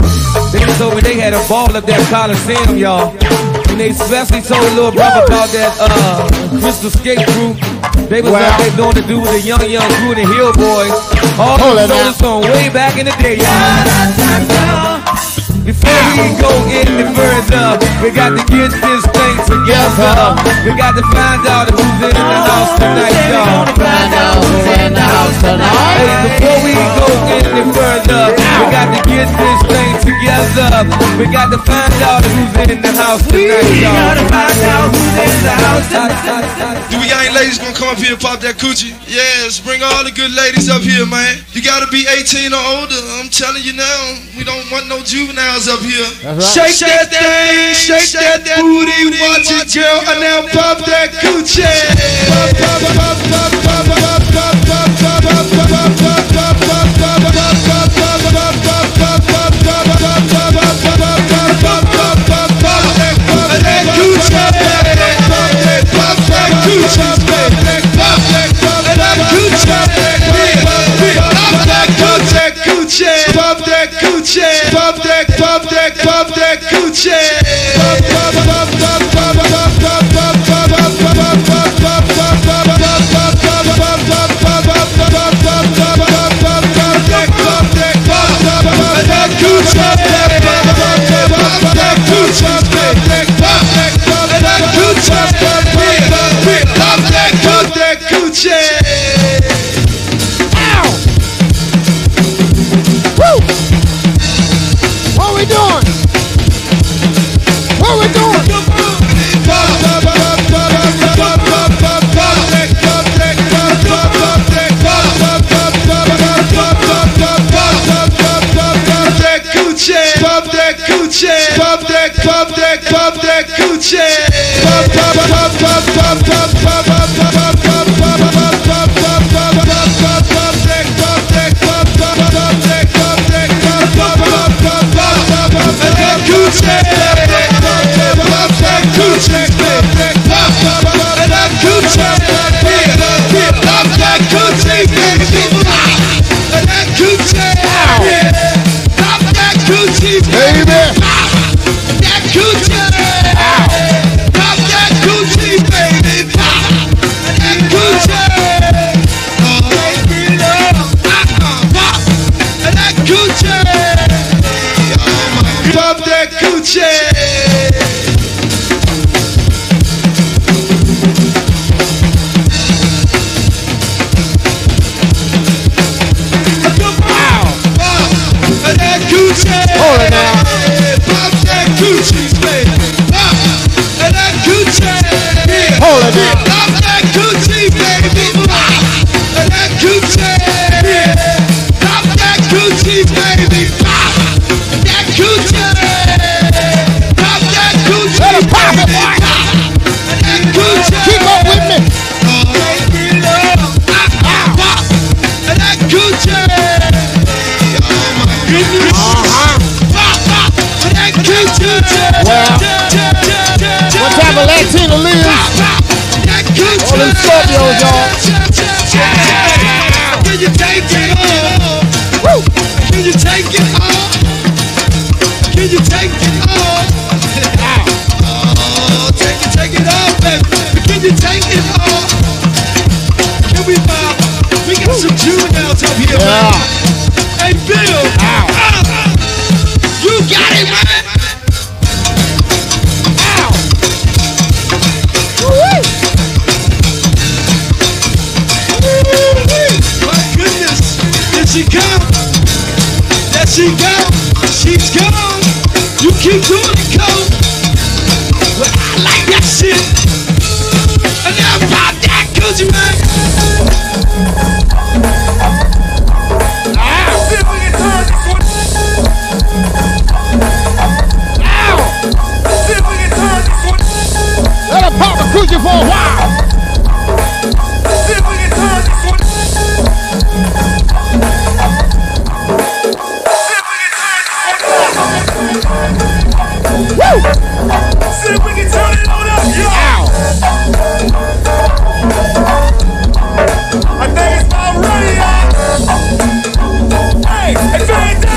they told me they had a ball up that Coliseum, y'all. And they especially told little brother about that Crystal Skate group. They was out there doing to do with the young crew and the Hill Boys. All those shows from way back in the day. Before we go any further, we got to get this thing together. We got to find out who's in the house tonight, y'all. Hey, before we go any further, we got to get this thing together. We got to find out who's in the house tonight, y'all. Do we young ladies gonna come up here and pop that coochie? Yes, bring all the good ladies up here, man. You gotta be 18 or older. I'm telling you now, we don't want no juveniles up here. Right. Shake that thing, shake that booty, watch it, girl, and now pop that coochie. Pop that coochie. Pop that coochie. She gone, she's gone. You keep doing it cold. Well, I like that shit. Enough about that, Gucci man. Ow! See if we can turn this one. Ow! See if we can turn this one. Let her pop a Gucci for a while. See if we can turn this one. Woo! See if we can turn it on up, yo! Ow. I think it's about ready, y'all! Hey, it's going down!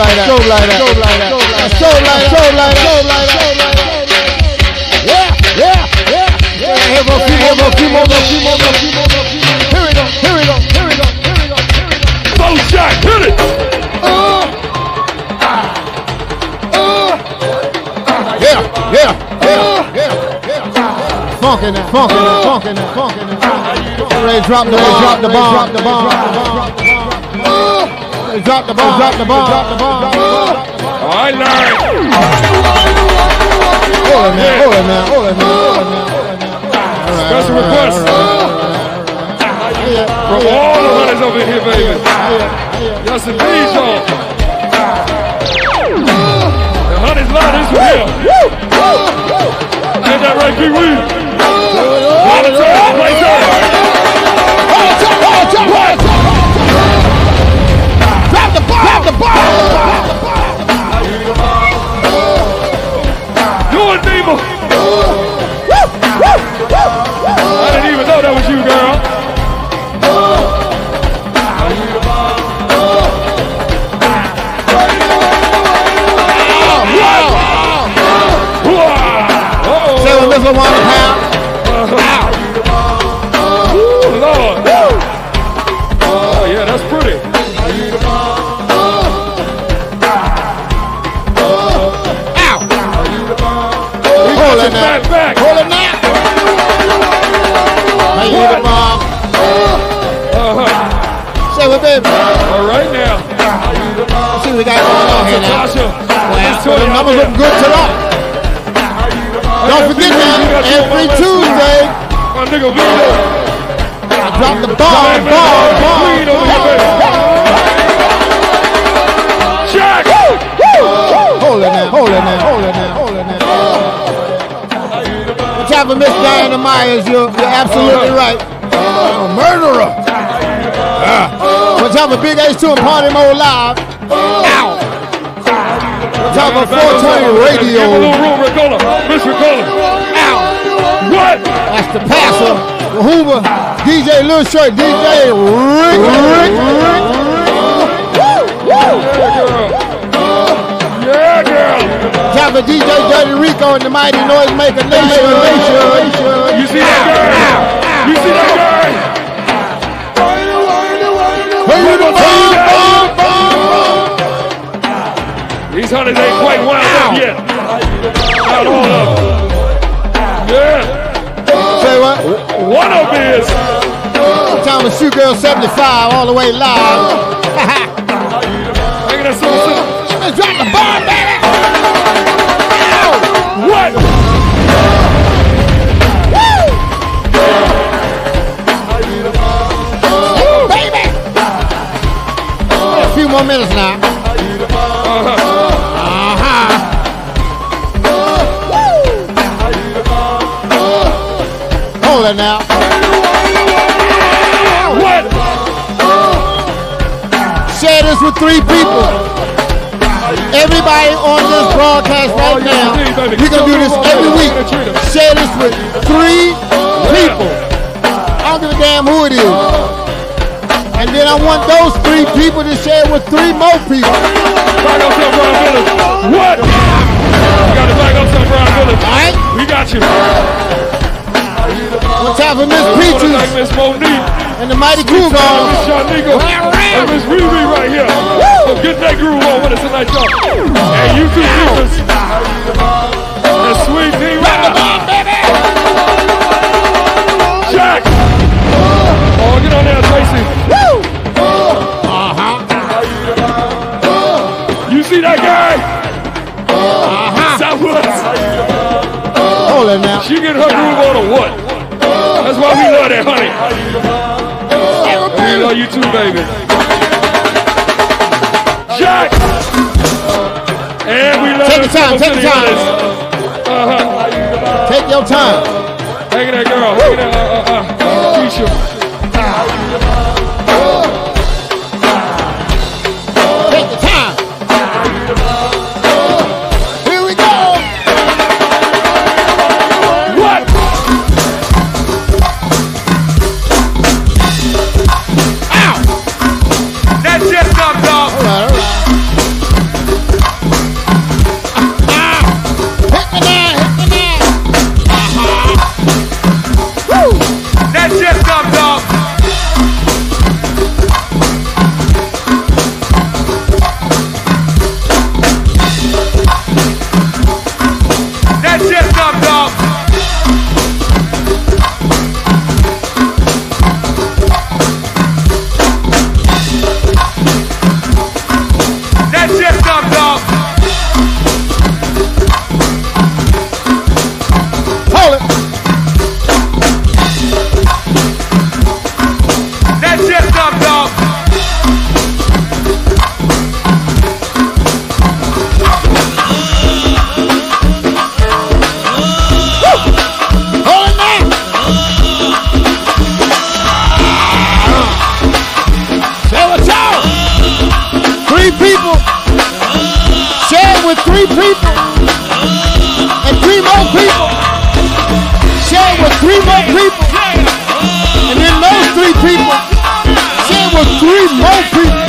lighter, go lighter, go lighter, go lighter, go lighter, go lighter, go lighter. Yeah, yeah, yeah. Here we go, here we go, here we go. Bow shot, hit it. Yeah, yeah, yeah, yeah, yeah. Funkin' it, funkin' it, funkin' it, funkin' it. Ray drop the bomb, drop the bomb, drop the bomb, drop the bomb. Drop the bomb, drop the bomb, drop the bomb. I learned. Hold it now, hold it now, hold it now. Special request from all the runners over here, baby. Yes, indeed, y'all. The honey's loud is real. Get that right, Pee Wee. All the time, right there. All the time, all the time. Drop the ball! You and Nemo! I didn't even know that was you, girl. Say with Mr. Waterhouse. Baby. All right now. Let's see what we got going on here now. Well, the numbers looking good to up. Don't forget now, every Tuesday. My nigga Vito. Drop the ball. Check. Hold it now, hold it now, hold it now, hold it now. What's happening, Miss Diana Myers? You're absolutely right. A murderer. Let's have a big H2 and party mode live. Ow! Let's have a 420 radio. Miss Ricola. Ow! What? That's the passer. The Hoover. DJ Lil Shirt. DJ Rick. Yeah, girl. Let's have a DJ Dirty Rico and the Mighty Noisemaker Nation. You see that girl? You see that girl? These hunters ain't quite wound up yet. Not all of them. Yeah. Say what? One of them is. Time to shoot girl 75 all the way live. Look at that song. Let's drop the bomb, baby. What? Woo! Baby. A few more minutes now. Now. What? Share this with 3 people. Everybody on this broadcast right now, we can do this every week. Share this with 3 people. I don't give a damn who it is. And then I want those 3 people to share with 3 more people. Back up some Brown Village. What? We got to back up some Brown Village. All right. We got you. What's happening, Miss Peaches? Like Miss Monique. And the Mighty Groove on. Miss Shanigo. And Miss Riri right here. Woo! So get that groove on with us tonight, y'all. And you two peaches. The sweet team. Rock the ball, baby. Jack. Oh, get on there, Tracy. Woo! Uh-huh. You see that guy? Uh-huh. Southwoods. Hold it now. She get her groove on or what? That's why we love that, honey. We love you too, baby. Jack! And we love you. Take your time, take your time. Uh-huh. Take your time. Hang that girl. Hang that, Keisha. Take your time. Here we go. people. And then those three people said it was three more people.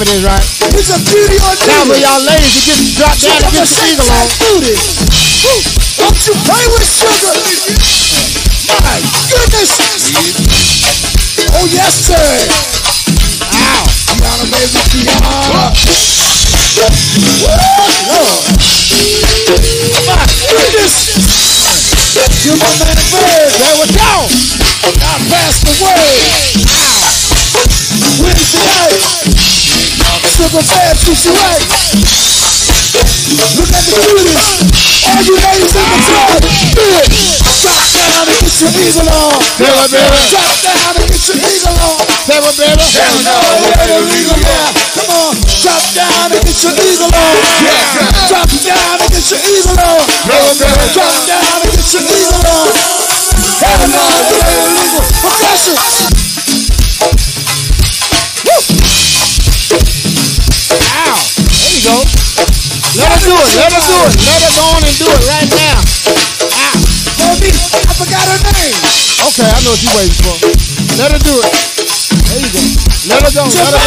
It is, right? It's a beauty on duty. Now for y'all ladies, you just drop down and get your feet along. Don't you play with sugar? My goodness! Oh yes, sir. Ow! You got a baby piano. Lord. My goodness! You my man bird. There we go. Now pass the word. Ow! Where's the light? Super fast, push it right. Look at the cuties. All you ladies in the club, do it. Drop down and get your eagle on. Never better. Drop down and get your eagle on. Never better. Hell no, better eagle, yeah. Come on, drop down and get your eagle on. Yeah. Drop down and get your eagle on. Never better. Drop down and get your eagle on. Hell no, better eagle. Percussion. Let her do it. Let her go on and do it right now. Ow. Baby, I forgot her name. Okay, I know what you waiting for. Let her do it. There you go. Let her go. Let her go.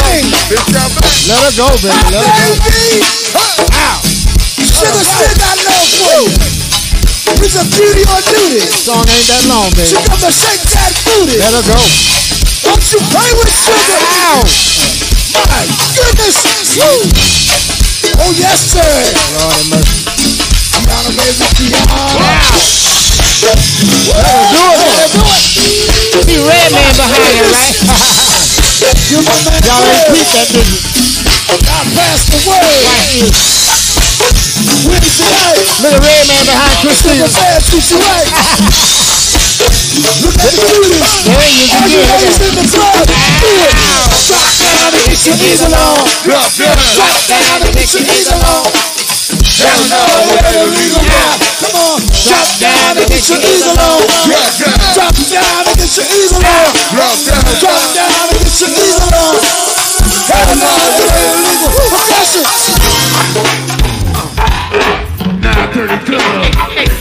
Let her go, baby. Let her go. Ow. Sugar stick I love for you. It's a beauty on duty. Song ain't that long, baby. She come to shake that booty. Let her go. Don't you play with sugar. Ow. My goodness. Woo. Oh yes, sir. Lord have mercy. I'm gonna raise the piano. Wow. Do it. Be red man behind you, right? Y'all ain't peep that, did you? God pass the word. Right. Where's the light? Look at red man behind Christina. Look at the cuties. All you ladies in the club, do it. Drop down and get your easel on. Drop down and get your easel on. Hell no, better easel now. Come on, drop down and get your easel on. Drop down and get your easel on. Drop down and get your easel on. Hell no, better easel. Percussion. Now dirty club.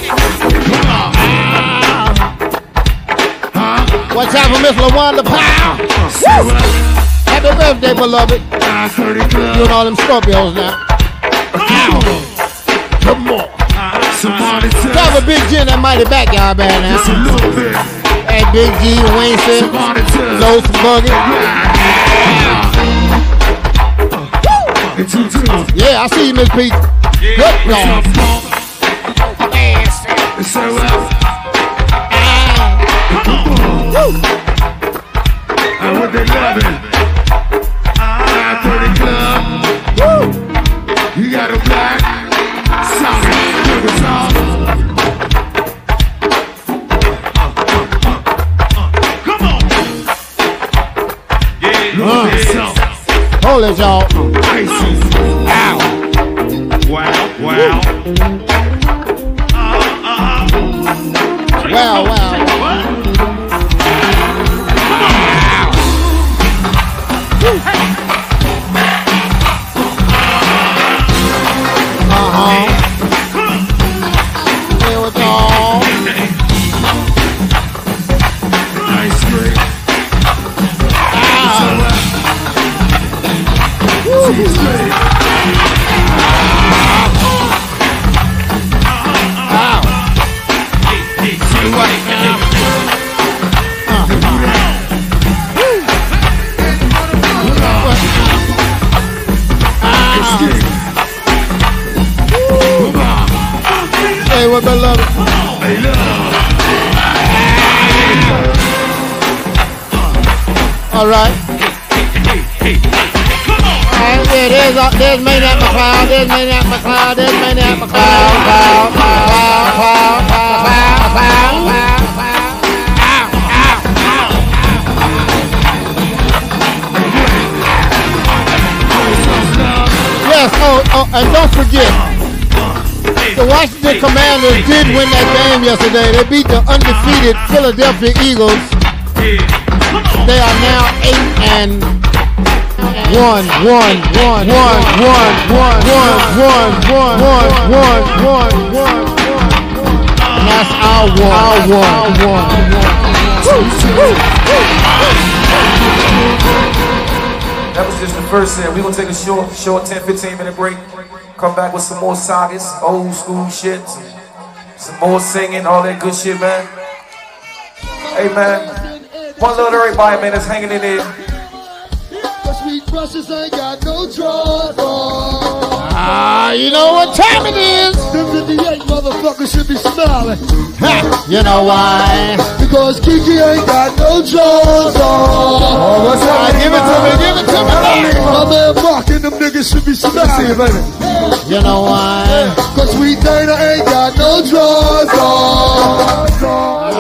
Come on. One time for Miss LaWanda Powell. Happy birthday, beloved. Doing all them Scorpios now. Come on. That was Big G in that mighty backyard band now. Hey, Big G, Wayne Sims, Los Buggy. Yeah, I see you, Miss Pete. Yesterday they beat the undefeated Philadelphia Eagles. They are now 8-1. And that's our one. That was just the first set. We're gonna take a short 10-15 minute break. Come back with some more sagas, old school shit. Some more singing, all that good shit, man. Hey, man. One love to everybody, man, that's hanging in there. Ah, you know what time it is. The 58 motherfuckers should be smiling. Ha, you know why? Because Kiki ain't got no jaws on. Oh, what's up? Right, give it to me. My man Mark and them niggas should be smiling, baby. You know why? Cause we Dana ain't got no drawers on.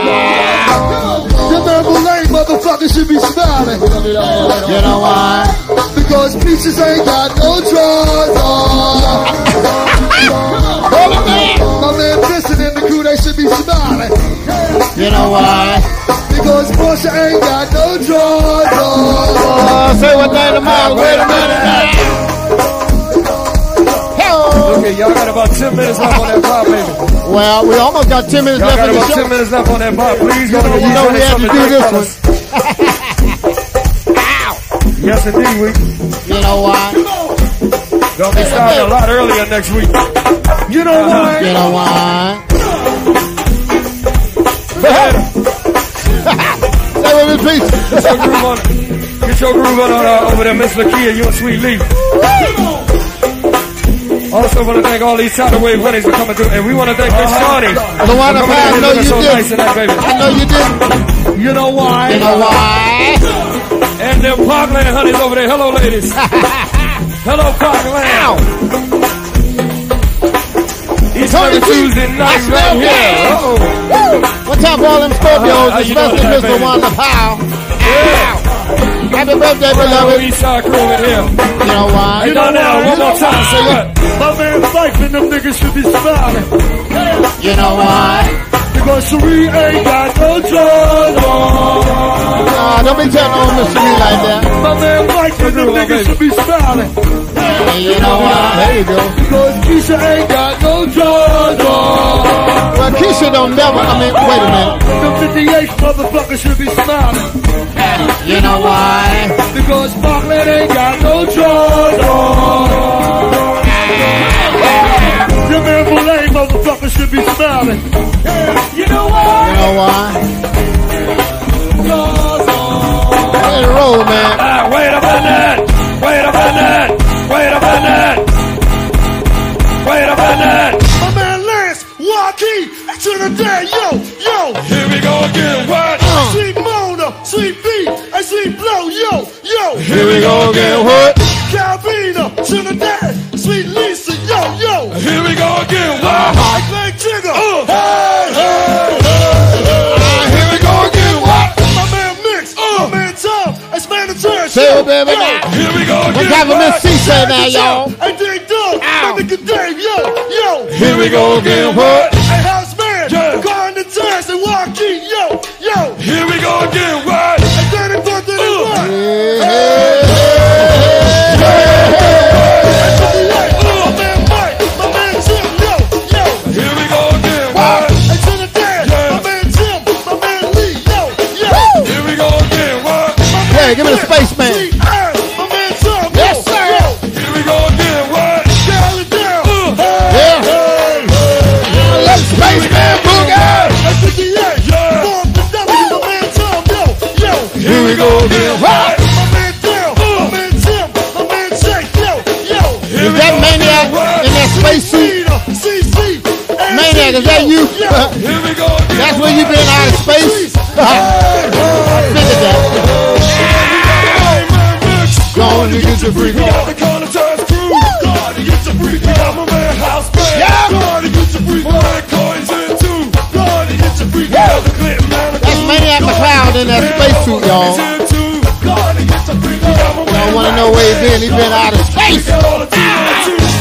The man Boulay motherfuckers should be smiling. You know why? Because Peaches ain't got no drawers on. My man Pissin and the crew, they should be smiling. You know why? Because Porsche ain't got no drawers on. Say what Dana Miles, wait a minute. Okay, y'all got about 10 minutes left on that pop, baby. Well, we almost got 10 minutes left on the show. Y'all got about 10 minutes left on that pop. Please, you know we have to do this one. Ow! Yes, indeed, we. You know why? Gonna be starting a lot earlier next week. You know why? You know why? Stay with me, please. Get your groove on over there, Miss Lakia. You and Sweet Leaf. Also want to thank all these tidal wave buddies for coming through, and we want to thank Miss Shawty. I know you did. I know you did. You know why? You know why? And them Parkland honeys over there. Hello, ladies. Hello, Parkland. It's every Tuesday night right here. Uh-oh. What's up, all them Scorpios? Especially Mr. Wanda Powell. Ow. Happy birthday, beloved. You know why? You know now, one more time, say what? My man Fife and them niggas should be smiling. You know why? Because Cherie ain't got no joy. Nah, don't be telling old Miss Cherie like that. My man Fife and them niggas should be smiling. You know why? There you go. Because Keisha ain't got no joy. Well, Keisha don't never, wait a minute. The 58 motherfuckers should be smiling. You know why? Because Parkland ain't got no jaws on. The man Boulay motherfuckers should be smiling. You know why? You know why? Jaws on. Let it roll, man. Wait a minute. Here we go again, what? Calvina, Trinidad, Sweet Lisa, yo, yo. Here we go again, wow. Leg trigger, hey, hey, hey, hey. Here we go again, what? My man Mix, my man Tom, it's man the trash. Here we go again, what? Government C-Say now, y'all. Hey, Dig Dug, my nigga Dave, yo, yo. Here we go again, what? Hey, house man, go in the trash and walk in, yo, yo. Here we go again, what? Give me the spaceman. Yes, sir. Here we go again. What? Down and down. Yeah. Let the spaceman boogie. Here we go again. What? My man down. My man Tim. My man Jake. Yo. Is that Maniac in that spacesuit? Maniac, is that you? Here we go again. That's where you been out of space. I figured that. Going to get your freak. We got the Connoisseurs crew. Going to get your freak. We got my man House Band. Yeah. Going to get your freak. My man Coins in too. Going to get your freak. Yeah. The Clinton Manic. That's Maniac McCloud in that spacesuit, y'all. Y'all want to know where he's been? He's been out of space. Going to get your freak.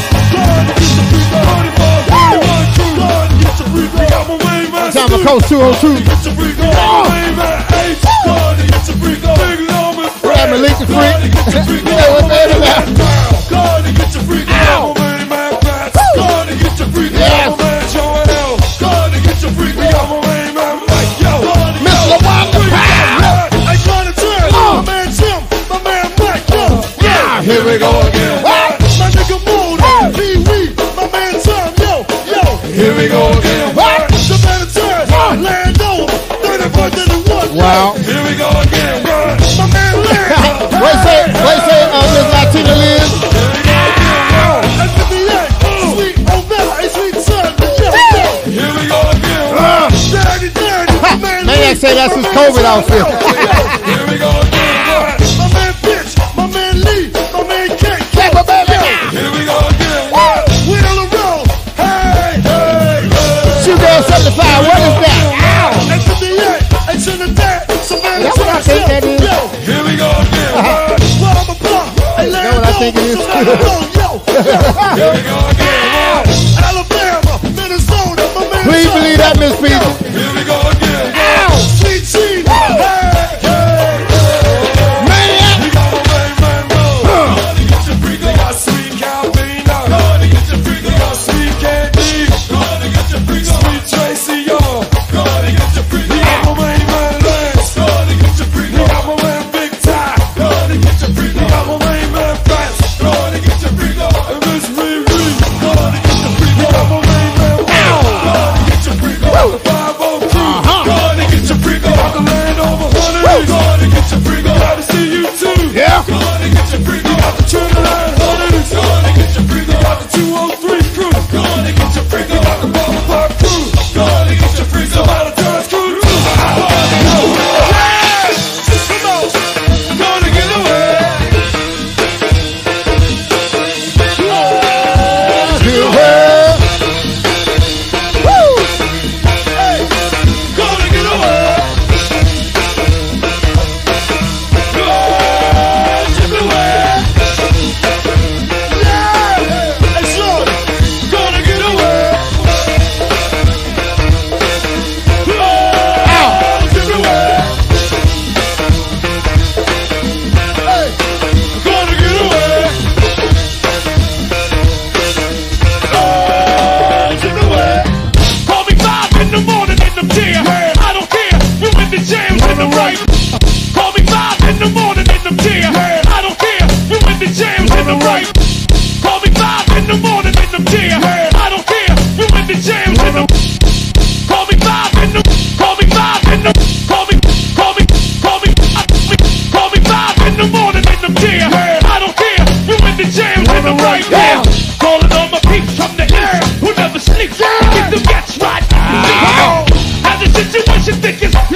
45, 31 crew. Going to get your freak. We got my main man. Time of Coast 202. Going to get your freak. My main man H. Going to get your freak. Big Loma. Malik the freak. Here we go again. My nigga Moon, Pee-wee, my man Tom, yo, yo. Here we go again. The man of time, Lando, 34-31. Wow. Here we go again. My man Miss Latina Liz. Sweet Ovella and Sweet Son. Here we go again. Daddy, daddy, my man. Maniac say that's his COVID outfit. Here we go again. My man Bitch, my man Lee, my man Kate. Here we go again. We on the road. Hey, hey, hey. Shoot down 75. What is that? Ow. 58. It's in the dead. That's what I think that is. Here we go again. Here we go again. Alabama, Minnesota, my man. Please believe that, Miss Pete. Here we go again. Ow! Sweet cheese. Maniac. We got my main man, going to get your freak. We got Sweet Calvina. Going to get your freak. We got Sweet Candy. Going to get your freak. Sweet Tracy, y'all. Going to get your freak. We got my main man, Lance. Going to get your freak. We got my man, Big Ty. Going to get your freak. We got my main man, Frank.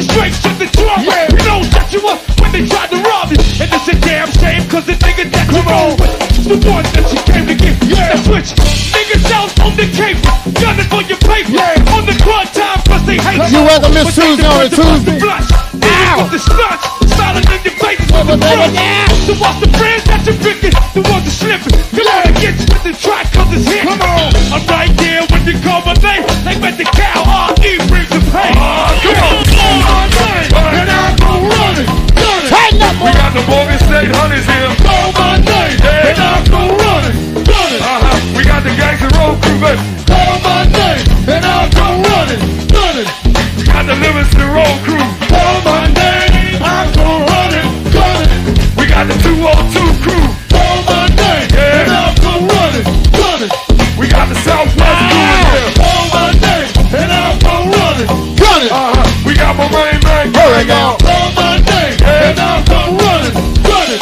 Straight to the trunk, yeah. You know that you up when they tried to rob you. And it's a damn shame. Cause the nigga that you roll with is the one that you came to get. Yeah. That's rich. Niggas out on the cape, gunning for your paper. Yeah. On the crud time, cause they hate you. You welcome Miss Tuesday on a Tuesday. Ow! The sluts, solid in your face with the brush. So watch the friends that you're picking, the ones that slipping. Come on and get you with the track cause it's hit. Come on. I'm right there when you call my name. They met the cow, R.E. brings the pain. Come on. And I go running. We got the Morgan State Hunters here. Call my name, yeah. And I go running, running. We got the Gangsta Road Crew, baby. Call my name, and I go running, running. We got the Livingston Road Crew. Call my name, I go running, running. We got the 202 Crew. Call my name, yeah. And I go running, running. We got the Southwest Crew here. Call my name, and I go running, running. We got my main man, Greg out. Call my name, and I go running, running.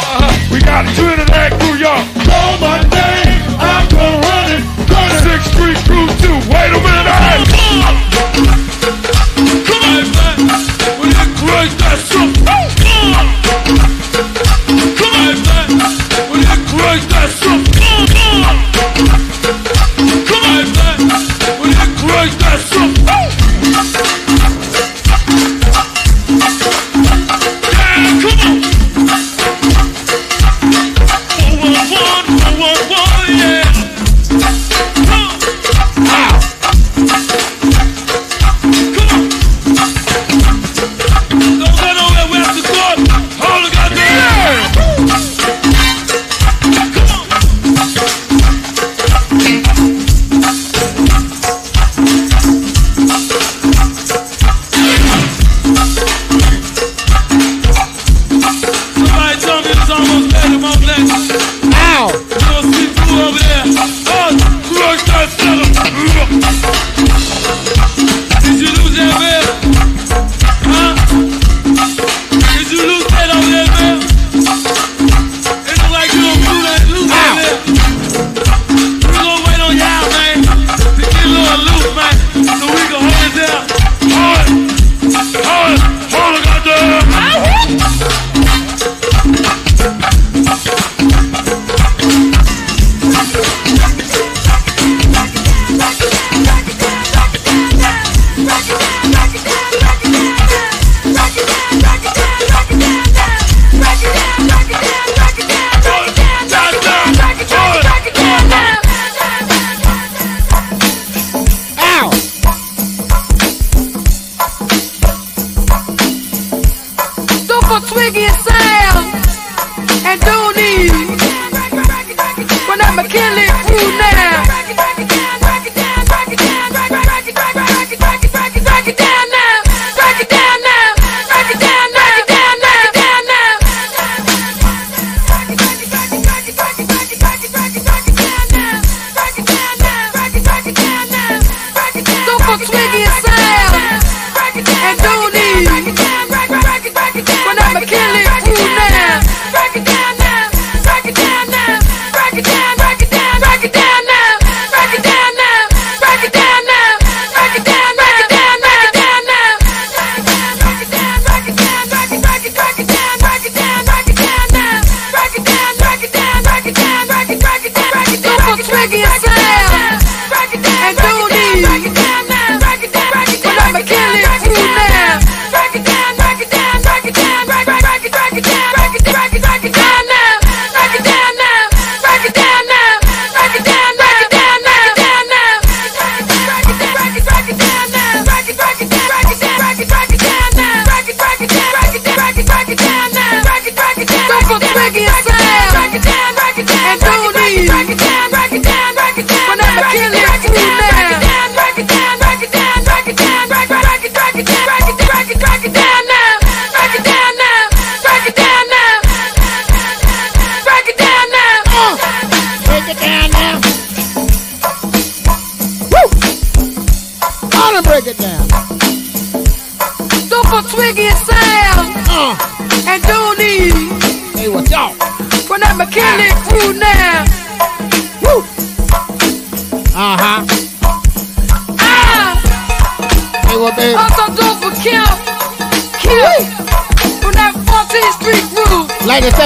We got a Trinidad crew, y'all. Call my name, I go running, running. 6th Street Crew 2, wait a minute, I come on, man, we got Greg that's up. Come on, man, we got Greg that's up. Come on, man, we got Greg that's up.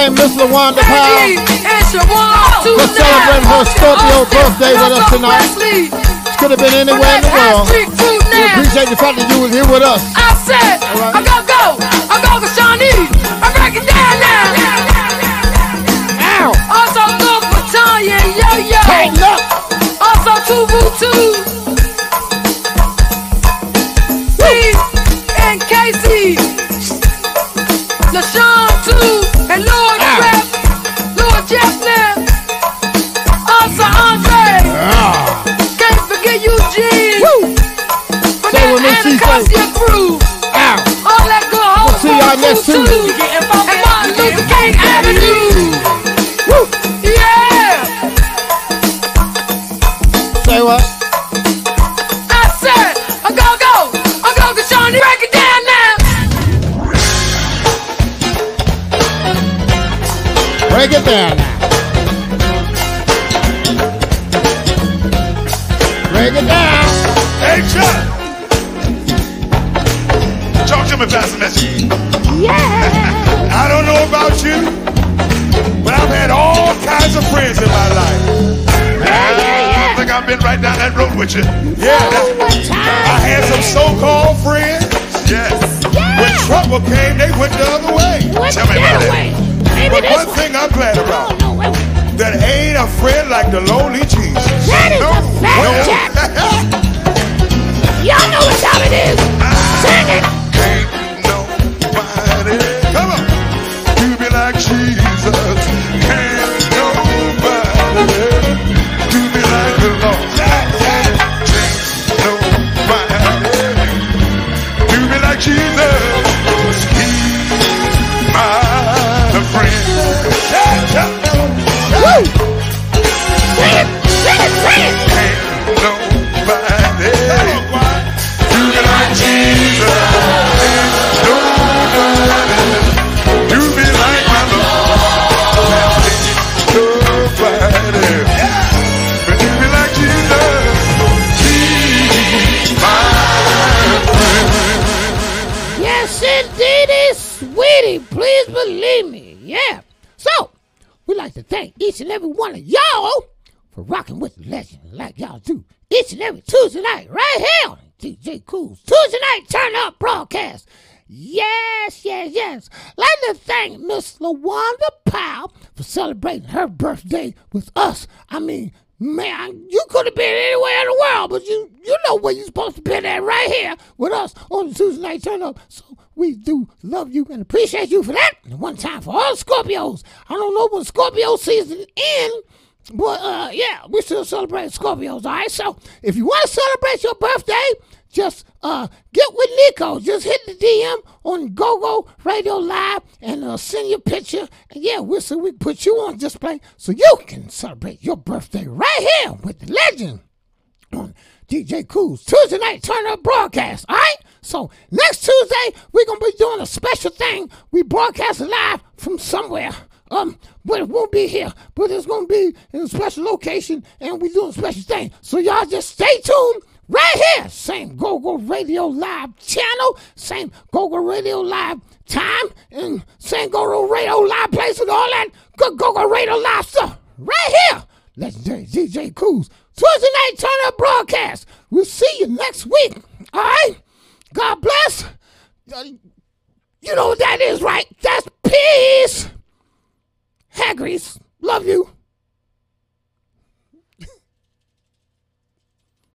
named Miss LaWanda Powell for celebrating her Scorpio birthday with us tonight. She could have been anywhere in the world. We appreciate the fact that you was here with us. I said, I'm gonna go. I'm gonna go with Shawnee. I'm breaking down now. Also go for Tanya, yo. Also Tubu 2. Break it down now. Break it down. Hey, Chuck. Talk to me, Pastor Messi. Yeah. I don't know about you, but I've had all kinds of friends in my life. I think I've been right down that road with you. Yeah. I had some so-called friends. Yes. Yeah. When trouble came, they went the other way. Tell me about that. But one thing I'm glad about, that ain't a friend like the lonely Jesus. That is a fact. Y'all know what time it is. Sing it. Can't nobody. Come on. You be like Jesus. Can't nobody. You be like the Lord. Can't nobody. You be like Jesus. Please believe me, yeah. So, we like to thank each and every one of y'all for rocking with the legend like y'all do each and every Tuesday night right here on DJ Kool's Tuesday Night Turn Up Broadcast. Yes, yes, yes. Like to thank Miss LaWanda Powell for celebrating her birthday with us. I mean, man, you could have been anywhere in the world, but you know where you're supposed to be at right here with us on the Tuesday Night Turn Up. So we do love you and appreciate you for that. And one time for all Scorpios. I don't know when Scorpio season ends, but yeah, we still celebrate Scorpios, all right? So if you want to celebrate your birthday, just get with Nico. Just hit the DM on Go-Go Radio Live and send your picture. And yeah, we'll see we can put you on display so you can celebrate your birthday right here with the legend on DJ Kool's Tuesday Night Turn Up Broadcast, all right? So next Tuesday, we're going to be doing a special thing. We broadcast live from somewhere. But it won't be here, but it's going to be in a special location, and we're doing a special thing. So y'all just stay tuned. Right here, same Go-Go Radio Live channel, same Go-Go Radio Live time, and same Go-Go Radio Live place and all that good Go-Go Radio Live stuff. Right here, legendary DJ Kool's Tuesday Night Turn Up Broadcast. We'll see you next week, all right? God bless. You know what that is, right? That's peace. Hagrees, love you.